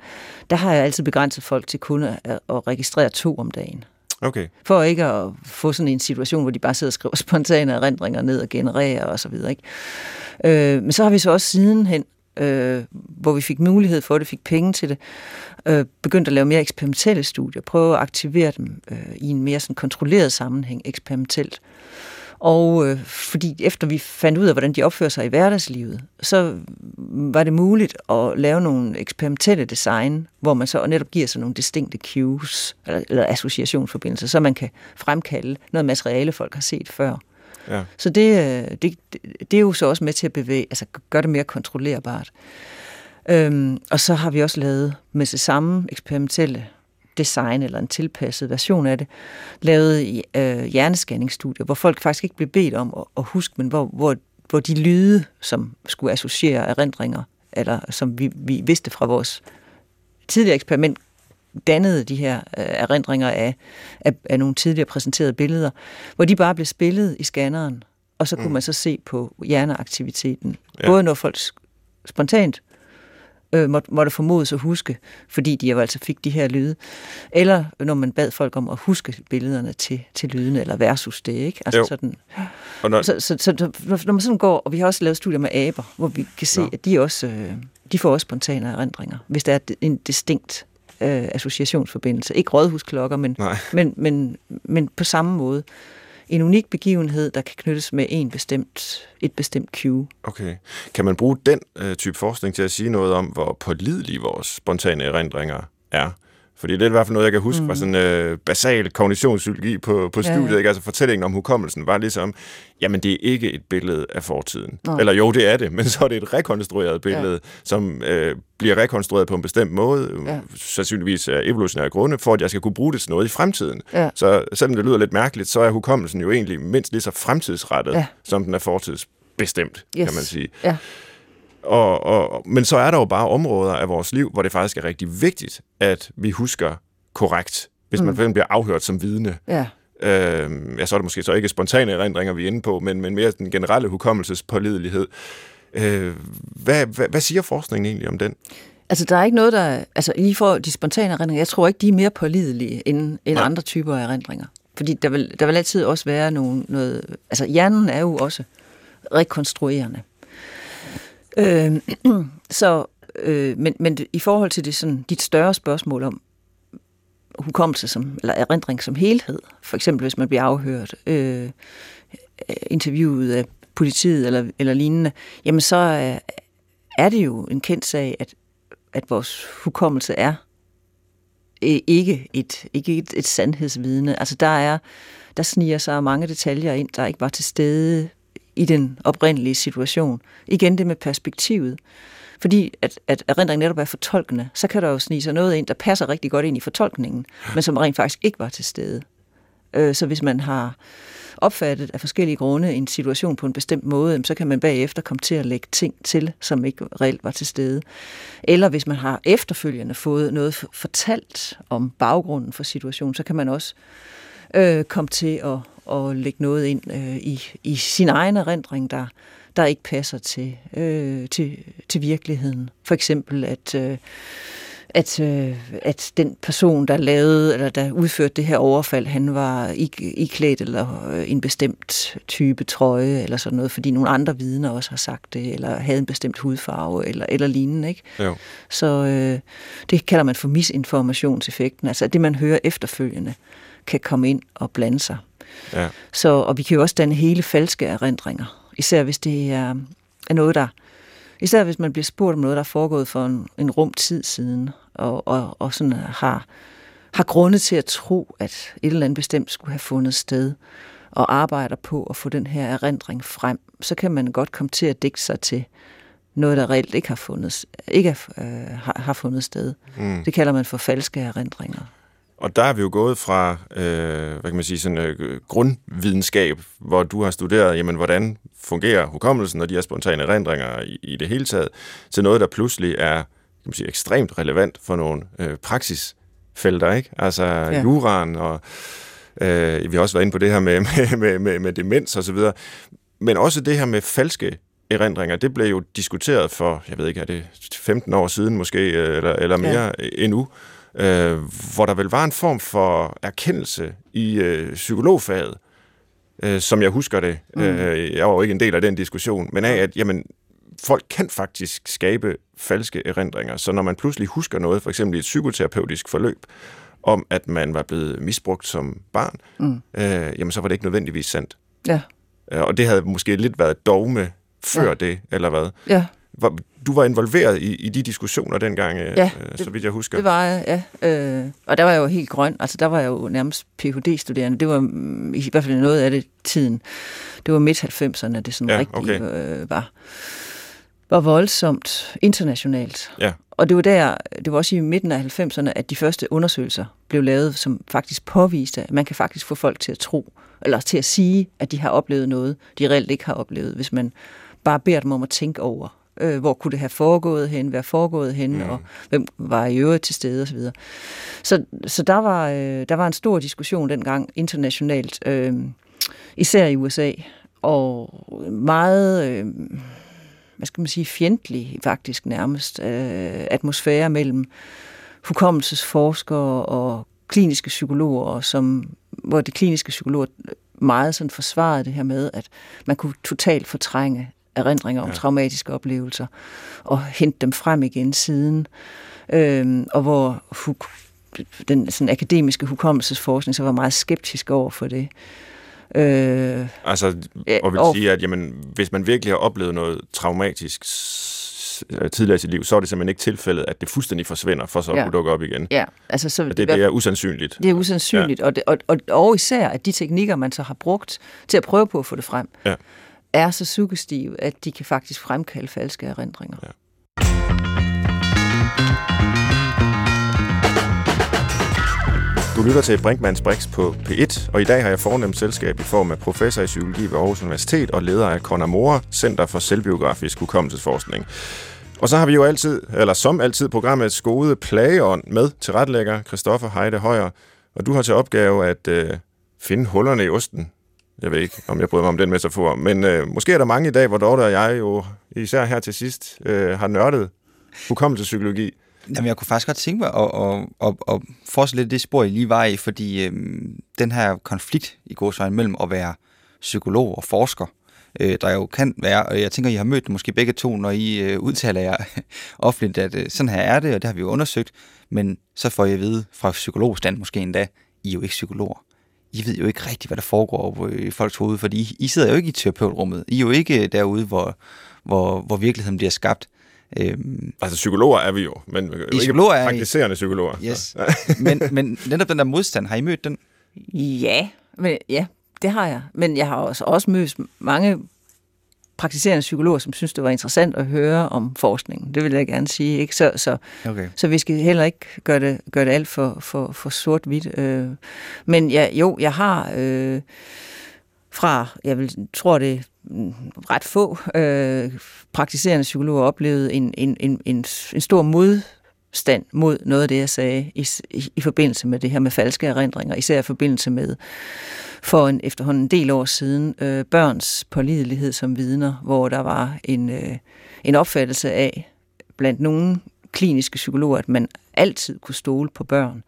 der har jeg altid begrænset folk til kun at registrere 2 om dagen. Okay. For ikke at få sådan en situation, hvor de bare sidder og skriver spontane erindringer ned og genererer og så videre. Ikke? Men så har vi så også sidenhen, hvor vi fik mulighed for det, fik penge til det, begyndt at lave mere eksperimentelle studier, prøve at aktivere dem i en mere sådan kontrolleret sammenhæng eksperimentelt. Og fordi efter vi fandt ud af, hvordan de opfører sig i hverdagslivet, så var det muligt at lave nogle eksperimentelle design, hvor man så netop giver sig nogle distinkte cues, eller associationsforbindelser, så man kan fremkalde noget materiale, folk har set før. Ja. Så det er jo så også med til at bevæge, altså gøre det mere kontrollerbart. Og så har vi også lavet med det samme eksperimentelle design eller en tilpasset version af det, lavet i hjerneskanningsstudier, hvor folk faktisk ikke blev bedt om at huske, men hvor de lyde, som skulle associere erindringer, eller som vi vidste fra vores tidligere eksperiment, dannede de her erindringer af nogle tidligere præsenterede billeder, hvor de bare blev spillet i scanneren, og så kunne man så se på hjerneaktiviteten. Ja. Både når folk spontant måtte formodes at huske, fordi de jo altså fik de her lyde, eller når man bad folk om at huske billederne til lydene, eller versus det, ikke? Altså sådan. Så når man sådan går, og vi har også lavet studier med aber, hvor vi kan se, at de også de får også spontane erindringer, hvis der er en distinkt associationsforbindelse. Ikke rådhusklokker, men på samme måde. En unik begivenhed, der kan knyttes med et bestemt cue. Okay. Kan man bruge den type forskning til at sige noget om, hvor pålidelige vores spontane erindringer er? Fordi det er i hvert fald noget, jeg kan huske fra sådan basal kognitionspsykologi på studiet. Ikke? Altså fortællingen om hukommelsen var ligesom, jamen det er ikke et billede af fortiden. Nej. Eller jo, det er det, men så er det et rekonstrueret billede, som bliver rekonstrueret på en bestemt måde, sandsynligvis af evolutionære grunde, for at jeg skal kunne bruge det til noget i fremtiden. Ja. Så selvom det lyder lidt mærkeligt, så er hukommelsen jo egentlig mindst lige så fremtidsrettet, som den er fortidsbestemt, kan man sige. Ja. Men så er der jo bare områder af vores liv, hvor det faktisk er rigtig vigtigt, at vi husker korrekt, hvis man for eksempel bliver afhørt som vidne. Ja. Så er det måske så ikke spontane erindringer, vi er inde på, men mere den generelle hukommelsespålidelighed. Hvad siger forskningen egentlig om den? Altså, der er ikke noget, der... Altså, lige for de spontane erindringer, jeg tror ikke, de er mere pålidelige end andre typer af erindringer. Fordi der vil altid også være noget... Altså, hjernen er jo også rekonstruerende. Men i forhold til det sådan dit større spørgsmål om hukommelse eller erindring som helhed, for eksempel hvis man bliver afhørt, interviewet af politiet eller lignende, jamen så er det jo en kendt sag, at vores hukommelse er ikke et sandhedsvidne. Altså der sniger sig mange detaljer ind, der ikke var til stede i den oprindelige situation. Igen det med perspektivet. Fordi at erindringen netop er fortolkende, så kan der jo snige sig noget ind, der passer rigtig godt ind i fortolkningen, men som rent faktisk ikke var til stede. Så hvis man har opfattet af forskellige grunde en situation på en bestemt måde, så kan man bagefter komme til at lægge ting til, som ikke reelt var til stede. Eller hvis man har efterfølgende fået noget fortalt om baggrunden for situationen, så kan man også komme til at at lægge noget ind i sin egen erindring, der ikke passer til virkeligheden. For eksempel at den person, der udførte det her overfald, han var iklædt eller en bestemt type trøje eller sådan noget, fordi nogle andre vidner også har sagt det, eller havde en bestemt hudfarve eller lignende, ikke? Jo. Så det kalder man for misinformationseffekten, altså at det, man hører efterfølgende, kan komme ind og blande sig. Ja. Så, og vi kan jo også danne hele falske erindringer, især hvis det er noget, der... Især hvis man bliver spurgt om noget, der er foregået for en rum tid siden, og sådan har grunde til at tro, at et eller andet bestemt skulle have fundet sted, og arbejder på at få den her erindring frem, så kan man godt komme til at digte sig til noget, der reelt ikke har fundet sted. Mm. Det kalder man for falske erindringer. Og der er vi jo gået fra, grundvidenskab, hvor du har studeret, jamen, hvordan fungerer hukommelsen og de her spontane erindringer i det hele taget, til noget, der pludselig er, ekstremt relevant for nogle praksisfelter, ikke? Altså ja. Juraen, og vi har også været inde på det her med demens og så videre, men også det her med falske erindringer, det blev jo diskuteret for, jeg ved ikke, er det 15 år siden måske, eller mere endnu, hvor der vel var en form for erkendelse i psykologfaget, som jeg husker det. Jeg var jo ikke en del af den diskussion, men af, at folk kan faktisk skabe falske erindringer. Så når man pludselig husker noget, for eksempel i et psykoterapeutisk forløb, om at man var blevet misbrugt som barn, så var det ikke nødvendigvis sandt. Ja. Og det havde måske lidt været dogme før det, eller hvad? Ja. Du var involveret i de diskussioner dengang, så vidt jeg husker. Det var jeg, ja. Og der var jeg jo helt grøn. Altså, der var jeg jo nærmest Ph.D.-studerende. Det var i hvert fald noget af det tiden. Det var midt-90'erne, det sådan rigtigt var voldsomt internationalt. Ja. Og det var også i midten af 90'erne, at de første undersøgelser blev lavet, som faktisk påviste, at man kan faktisk få folk til at tro, eller til at sige, at de har oplevet noget, de reelt ikke har oplevet, hvis man bare beder dem om at tænke over, hvor kunne det have foregået hen, hvad foregået hen, og hvem var i øvrigt til stede osv. Så der var en stor diskussion dengang internationalt, især i USA, og meget, fjendtlig faktisk nærmest, atmosfære mellem hukommelsesforskere og kliniske psykologer, hvor de kliniske psykologer meget sådan forsvarede det her med, at man kunne totalt fortrænge erindringer om traumatiske oplevelser og hente dem frem igen siden, og hvor den sådan akademiske hukommelsesforskning så var meget skeptisk over for det. Og vil sige, at hvis man virkelig har oplevet noget traumatisk tidligere i sit liv, så er det simpelthen ikke tilfældet, at det fuldstændig forsvinder, for så at kunne dukke op igen. Ja, altså så... Det er usandsynligt. Det er usandsynligt, og især, at de teknikker, man så har brugt til at prøve på at få det frem, er så suggestive, at de kan faktisk fremkalde falske erindringer. Ja. Du lytter til Brinkmanns Brix på P1, og i dag har jeg fornemt selskab i form af professor i psykologi ved Aarhus Universitet og leder af CON AMORE, Center for Selvbiografisk Hukommelsesforskning. Og så har vi jo altid, eller som altid, programmets gode plageånd med tilrettelægger Christoffer Heide Højer, og du har til opgave at finde hullerne i osten. Jeg ved ikke, om jeg bryder mig om den metafor, men måske er der mange i dag, hvor Dorthe og jeg jo, især her til sidst, har nørdet hukommelsespsykologi. Jamen, jeg kunne faktisk godt tænke mig at fortsætte det spor, I lige var i, fordi den her konflikt i gåseøjne mellem at være psykolog og forsker, der jo kan være, og jeg tænker, I har mødt det måske begge to, når I udtaler jer offentligt, at sådan her er det, og det har vi jo undersøgt, men så får I at vide fra psykologstand måske endda, I er jo ikke psykologer. I ved jo ikke rigtigt, hvad der foregår i folks hoved, fordi I sidder jo ikke i terapeutrummet. I er jo ikke derude, hvor virkeligheden bliver skabt. Altså psykologer er vi jo, men ikke praktiserende psykologer. Yes. men netop den der modstand, har I mødt den? Ja, det har jeg. Men jeg har også mødt mange praktiserende psykologer, som synes, det var interessant at høre om forskningen. Det vil jeg gerne sige. Ikke? Så vi skal heller ikke gøre det alt for sort-hvidt. Men jeg har jeg tror det ret få praktiserende psykologer oplevet en stor mod modstand mod noget af det, jeg sagde i forbindelse med det her med falske erindringer, især i forbindelse med for efterhånden en del år siden børns pålidelighed som vidner, hvor der var en opfattelse af blandt nogle kliniske psykologer, at man altid kunne stole på børn,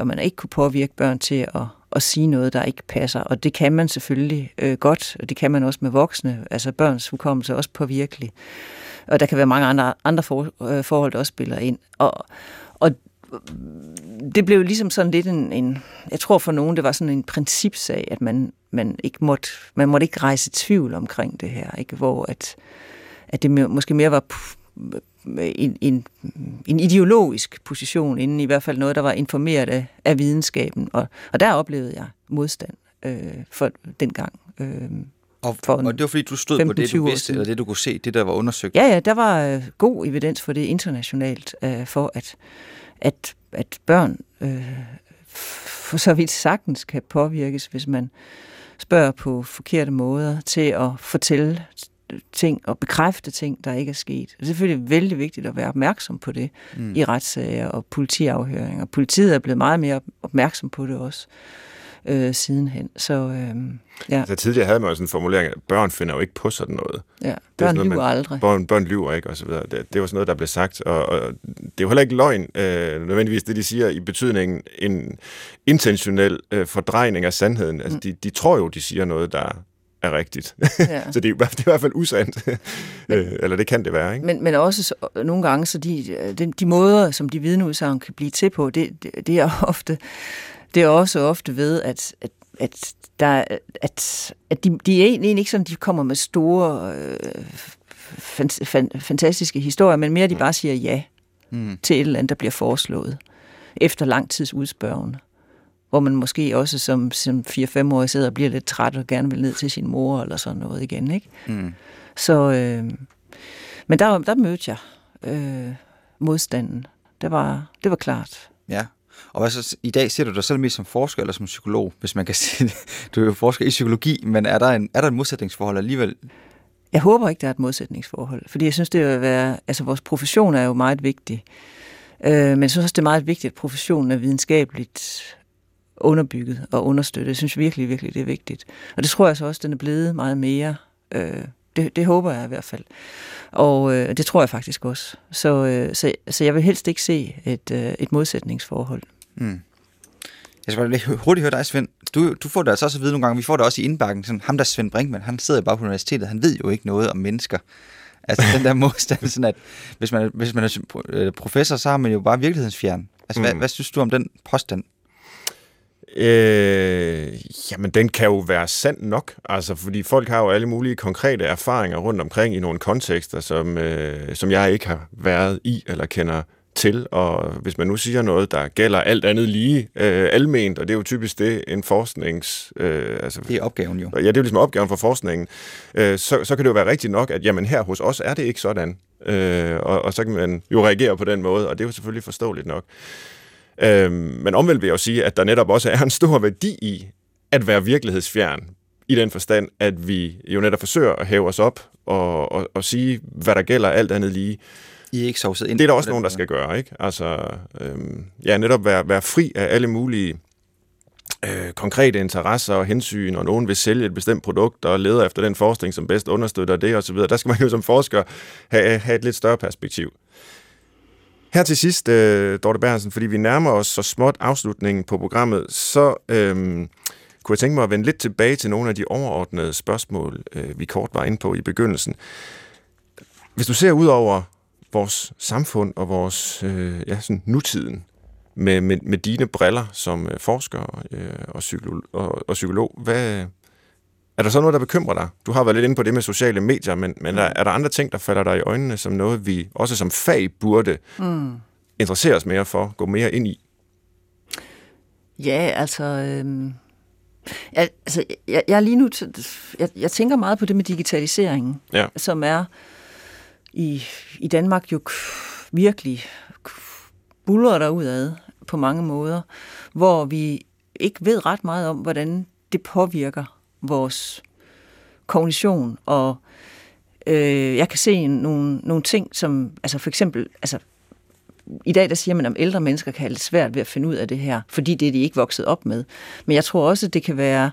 og man ikke kunne påvirke børn til at sige noget, der ikke passer. Og det kan man selvfølgelig godt, og det kan man også med voksne. Altså børns hukommelse er også påvirkelig. Og der kan være mange andre forhold, der også spiller ind. Og det blev ligesom sådan lidt en... Jeg tror for nogen, det var sådan en principsag, at man måtte ikke rejse tvivl omkring det her. Ikke? Hvor at det måske mere var... En ideologisk position inden, i hvert fald noget, der var informeret af videnskaben. Og der oplevede jeg modstand for dengang. Og det var fordi, du stod på det, du vidste, eller det, du kunne se, det, der var undersøgt? Ja, der var god evidens for det internationalt, for at børn for så vidt sagtens kan påvirkes, hvis man spørger på forkerte måder til at fortælle ting og bekræfte ting, der ikke er sket. Det er selvfølgelig vældig vigtigt at være opmærksom på det i retssager og politiafhøringer. Politiet er blevet meget mere opmærksom på det også sidenhen. Så altså, tidligere havde man jo sådan en formulering, at børn finder jo ikke på sådan noget. Ja, børn lyver aldrig. Børn lyver ikke, og så videre. Det var sådan noget, der blev sagt, og det er jo heller ikke løgn, nødvendigvis det, de siger i betydningen en intentionel fordrejning af sandheden. Altså, de tror jo, de siger noget, der er rigtigt. Ja. Så det er i hvert fald usandt. Eller det kan det være, ikke? Men også så, nogle gange, så de måder, som de vidneudsagn kan blive til på, det er også ofte ved, at de er egentlig ikke sådan, de kommer med store fantastiske historier, men mere de bare siger ja til et eller andet, der bliver foreslået efter lang tids udspørgende, hvor man måske også som 4-5-årig sidder og bliver lidt træt og gerne vil ned til sin mor eller sådan noget igen, ikke? Så, men der mødte jeg modstanden. Det var klart. Ja, og hvad så, i dag ser du dig selv mest som forsker eller som psykolog, hvis man kan sige det. Du er jo forsker i psykologi, men er der et modsætningsforhold alligevel? Jeg håber ikke, der er et modsætningsforhold, fordi jeg synes, det vil være... Altså, vores profession er jo meget vigtig, men jeg synes også, det er meget vigtigt, at professionen er videnskabeligt underbygget og understøttet. Jeg synes virkelig, virkelig, det er vigtigt. Og det tror jeg så også, den er blevet meget mere. Det håber jeg i hvert fald. Og det tror jeg faktisk også. Så jeg vil helst ikke se et modsætningsforhold. Jeg skal bare hurtigt høre dig, Svend. Du får det altså også at vide nogle gange. Vi får det også i indbakken. Sådan, ham der Svend Brinkmann, han sidder bare på universitetet. Han ved jo ikke noget om mennesker. Altså den der modstand, sådan at hvis man er professor, så har man jo bare virkelighedsfjern. Altså hvad synes du om den påstand? Jamen den kan jo være sand nok, altså fordi folk har jo alle mulige konkrete erfaringer rundt omkring i nogle kontekster, som jeg ikke har været i eller kender til, og hvis man nu siger noget, der gælder alt andet lige alment, og det er jo typisk det, en forsknings... det er opgaven jo. Ja, det er jo ligesom opgaven for forskningen. Så kan det jo være rigtigt nok, at jamen her hos os er det ikke sådan, og så kan man jo reagere på den måde, og det er jo selvfølgelig forståeligt nok. Men omvendt vil jeg jo sige, at der netop også er en stor værdi i at være virkelighedsfjern, i den forstand, at vi jo netop forsøger at hæve os op og sige, hvad der gælder alt andet lige. I er ikke sovset ind. Det er der også nogen, der skal gøre, ikke? Altså, netop være fri af alle mulige konkrete interesser og hensyn, og nogen vil sælge et bestemt produkt og leder efter den forskning, som bedst understøtter det osv. Der skal man jo som forsker have et lidt større perspektiv. Her til sidst, Dorthe Berntsen, fordi vi nærmer os så småt afslutningen på programmet, så kunne jeg tænke mig at vende lidt tilbage til nogle af de overordnede spørgsmål, vi kort var inde på i begyndelsen. Hvis du ser ud over vores samfund og vores sådan nutiden med dine briller som forsker og psykolog, hvad... Er der så noget, der bekymrer dig? Du har været lidt inde på det med sociale medier, men er der andre ting, der falder dig i øjnene som noget, vi også som fag burde interessere os mere for, gå mere ind i? Ja, altså... Jeg er lige nu... Jeg tænker meget på det med digitaliseringen, som er i Danmark jo virkelig buldrer derudad på mange måder, hvor vi ikke ved ret meget om, hvordan det påvirker vores kognition, og jeg kan se nogle ting, som altså for eksempel I dag der siger man, at ældre mennesker kan have lidt svært ved at finde ud af det her, fordi det er de ikke vokset op med. Men jeg tror også, at det kan være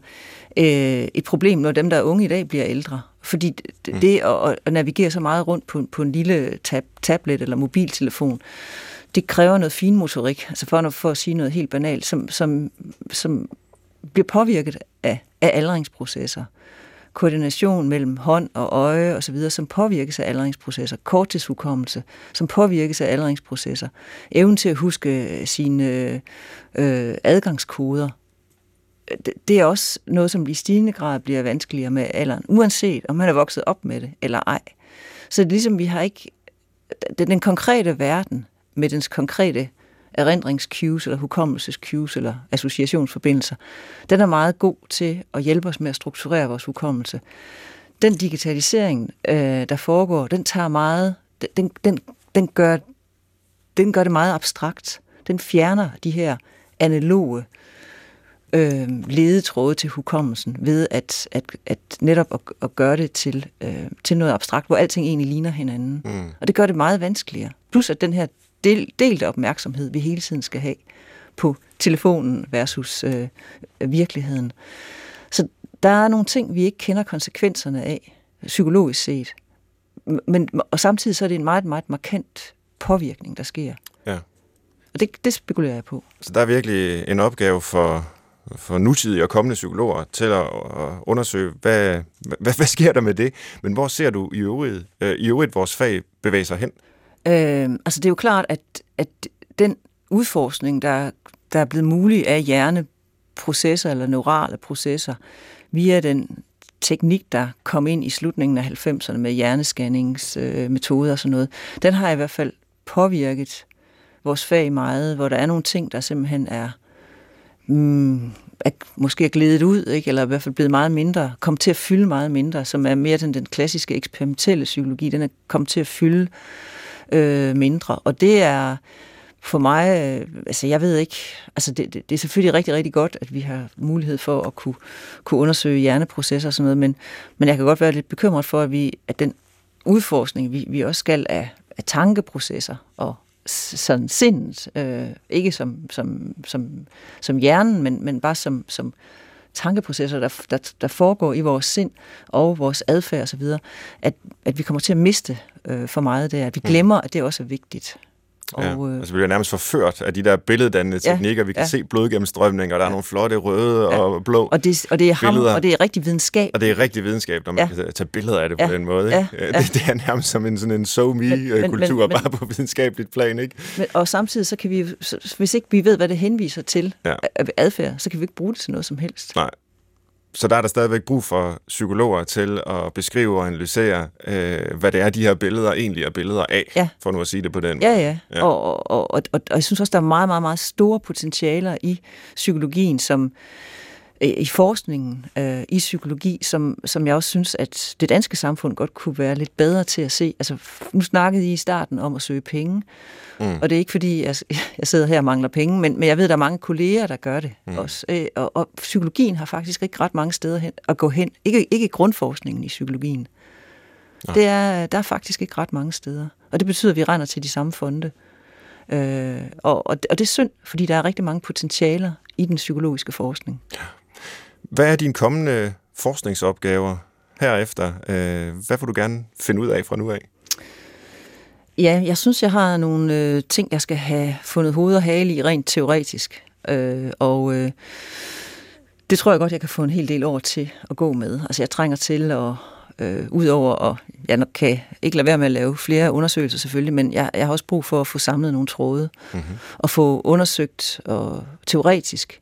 et problem, når dem, der er unge i dag, bliver ældre. Fordi det at navigere så meget rundt på en lille tablet eller mobiltelefon, det kræver noget finmotorik, altså for at sige noget helt banalt, som bliver påvirket af aldringsprocesser. Koordination mellem hånd og øje osv., som påvirkes af aldringsprocesser, korttidshukommelse, som påvirkes af aldringsprocesser, evnen til at huske sine adgangskoder. Det er også noget, som i stigende grad bliver vanskeligere med alderen, uanset om man er vokset op med det eller ej. Så det er ligesom, vi har ikke den konkrete verden med dens konkrete erindringscues eller hukommelsescues eller associationsforbindelser, den er meget god til at hjælpe os med at strukturere vores hukommelse. Den digitalisering, der foregår, den tager meget, den gør det meget abstrakt. Den fjerner de her analoge ledetråde til hukommelsen ved at netop at gøre det til noget abstrakt, hvor alting egentlig ligner hinanden. Mm. Og det gør det meget vanskeligere. Plus at den her delte opmærksomhed, vi hele tiden skal have på telefonen versus virkeligheden. Så der er nogle ting, vi ikke kender konsekvenserne af, psykologisk set. Og samtidig så er det en meget, meget markant påvirkning, der sker. Ja. Og det spekulerer jeg på. Så der er virkelig en opgave for nutidige og kommende psykologer til at undersøge, hvad sker der med det? Men hvor ser du i øvrigt vores fag bevæge sig hen? Altså det er jo klart, at den udforskning, der er blevet mulig af hjerneprocesser eller neurale processer, via den teknik, der kom ind i slutningen af 90'erne med hjernescanningsmetoder og sådan noget, den har i hvert fald påvirket vores fag meget, hvor der er nogle ting, der simpelthen måske er glædet ud, ikke? Eller i hvert fald blevet meget mindre, kom til at fylde meget mindre, som er mere den klassiske eksperimentelle psykologi, den er kommet til at fylde mindre. Og det er for mig, jeg ved ikke, det er selvfølgelig rigtig, rigtig godt, at vi har mulighed for at kunne undersøge hjerneprocesser og sådan noget, men jeg kan godt være lidt bekymret for, at den udforskning, vi også skal af tankeprocesser og sådan sindet, ikke som hjernen, men bare som tankeprocesser, der foregår i vores sind og vores adfærd osv., at vi kommer til at miste for meget der. At vi glemmer, at det også er vigtigt. Vi bliver nærmest forført af de der billeddannende teknikker. Vi kan se blodgennemstrømning, og der er nogle flotte røde og blå billeder. Og det er rigtig videnskab. Og det er rigtig videnskab, når man kan tage billeder af det på den måde. Ikke? Det er nærmest som sådan en so-me-kultur, bare på videnskabeligt plan. Ikke? Og samtidig, så kan vi, hvis ikke vi ved, hvad det henviser til adfærd, så kan vi ikke bruge det til noget som helst. Nej. Så der er der stadigvæk brug for psykologer til at beskrive og analysere, hvad det er, de her billeder egentlig er billeder af, for nu at sige det på den måde. Ja. Og jeg synes også, der er meget, meget, meget store potentialer i psykologien, som i forskningen, i psykologi, som jeg også synes, at det danske samfund godt kunne være lidt bedre til at se. Altså, nu snakkede I i starten om at søge penge, og det er ikke fordi, jeg sidder her og mangler penge, men jeg ved, der er mange kolleger, der gør det også. Og psykologien har faktisk ikke ret mange steder at gå hen. Ikke grundforskningen i psykologien. Der er faktisk ikke ret mange steder. Og det betyder, at vi render til de samme fonde. Og det er synd, fordi der er rigtig mange potentialer i den psykologiske forskning. Ja. Hvad er dine kommende forskningsopgaver herefter? Hvad vil du gerne finde ud af fra nu af? Ja, jeg synes, jeg har nogle ting, jeg skal have fundet hoved og hale i rent teoretisk. Og det tror jeg godt, jeg kan få en hel del år til at gå med. Altså, jeg trænger til at udover, og jeg nok kan ikke lade være med at lave flere undersøgelser selvfølgelig, men jeg har også brug for at få samlet nogle tråde, og få undersøgt og teoretisk,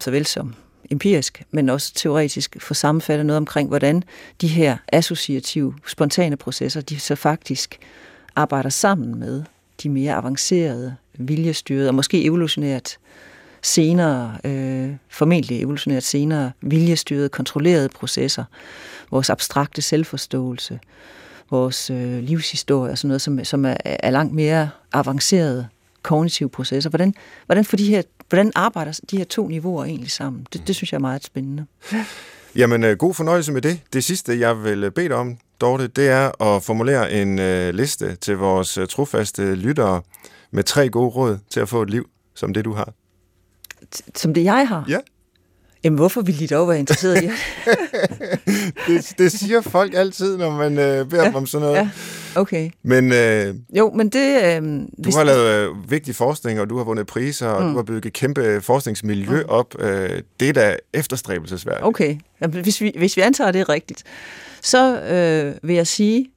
såvel som empirisk, men også teoretisk, få sammenfattet noget omkring, hvordan de her associative, spontane processer, de så faktisk arbejder sammen med de mere avancerede, viljestyrede og måske evolutionært senere, formentlig evolutionært senere, viljestyrede, kontrollerede processer, vores abstrakte selvforståelse, vores livshistorie og sådan noget, som er langt mere avancerede kognitive processer. Hvordan arbejder de her to niveauer egentlig sammen? Det synes jeg er meget spændende. Jamen, god fornøjelse med det. Det sidste, jeg vil bede dig om, Dorthe, det er at formulere en liste til vores trofaste lyttere med 3 gode råd til at få et liv som det, du har. Som det, jeg har? Ja. Jamen, hvorfor ville de dog være interesseret i det siger folk altid, når man beder dem om sådan noget. Ja, okay. Men, jo, men det... du har lavet vigtig forskning, og du har vundet priser, og du har bygget kæmpe forskningsmiljø op. Det er da efterstræbelsesværdigt. Okay. Jamen, hvis vi antager, det er rigtigt, så vil jeg sige,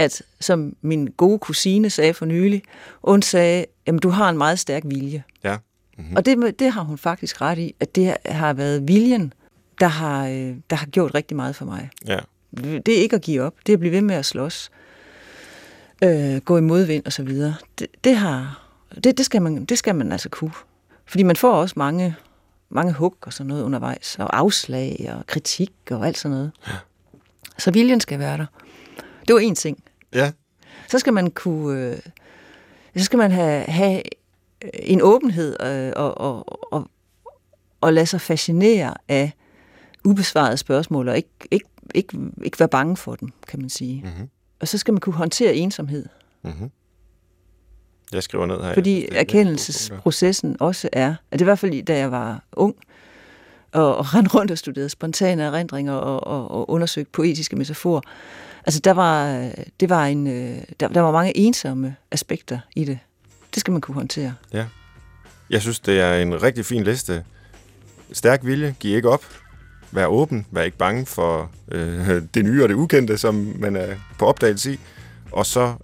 at som min gode kusine sagde for nylig, hun sagde, jamen, du har en meget stærk vilje. Ja. Mm-hmm. Og det har hun faktisk ret i, at det har været viljen, der har gjort rigtig meget for mig. Ja. Det er ikke at give op, det er at blive ved med at slås, gå i modvind og så videre. Det skal man altså kunne. Fordi man får også mange hug og sådan noget undervejs, og afslag og kritik og alt sådan noget. Ja. Så viljen skal være der. Det var én ting. Ja. Så skal man kunne... have en åbenhed og lade sig fascinere af ubesvarede spørgsmål, og ikke være bange for dem, kan man sige. Mm-hmm. Og så skal man kunne håndtere ensomhed. Mm-hmm. Jeg skriver ned her. Fordi erkendelsesprocessen også er, at det i hvert fald, da jeg var ung, og rendte rundt og studerede spontane erindringer og undersøgte poetiske metaforer, altså der var mange ensomme aspekter i det. Det skal man kunne håndtere. Ja. Jeg synes, det er en rigtig fin liste. Stærk vilje, giv ikke op. Vær åben, vær ikke bange for det nye og det ukendte, som man er på opdagelse i. Og så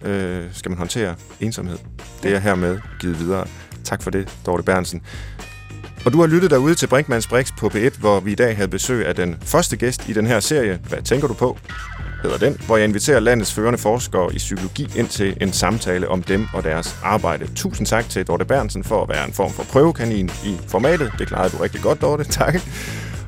skal man håndtere ensomhed. Det er hermed givet videre. Tak for det, Dorthe Berntsen. Og du har lyttet derude til Brinkmanns Brix på P1, hvor vi i dag havde besøg af den første gæst i den her serie, Hvad tænker du på? Hedder den, hvor jeg inviterer landets førende forskere i psykologi ind til en samtale om dem og deres arbejde. Tusind tak til Dorthe Berntsen for at være en form for prøvekanin i formatet. Det klarede du rigtig godt, Dorthe. Tak.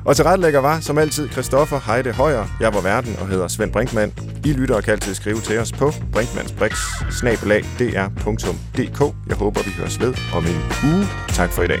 Og tilrettelægger var, som altid, Christoffer Heide Højer. Jeg var værten og hedder Svend Brinkmann. I lytter og kan altid skrive til os på brinkmannsbrix@dr.dk. Jeg håber, vi høres ved om en uge. Tak for i dag.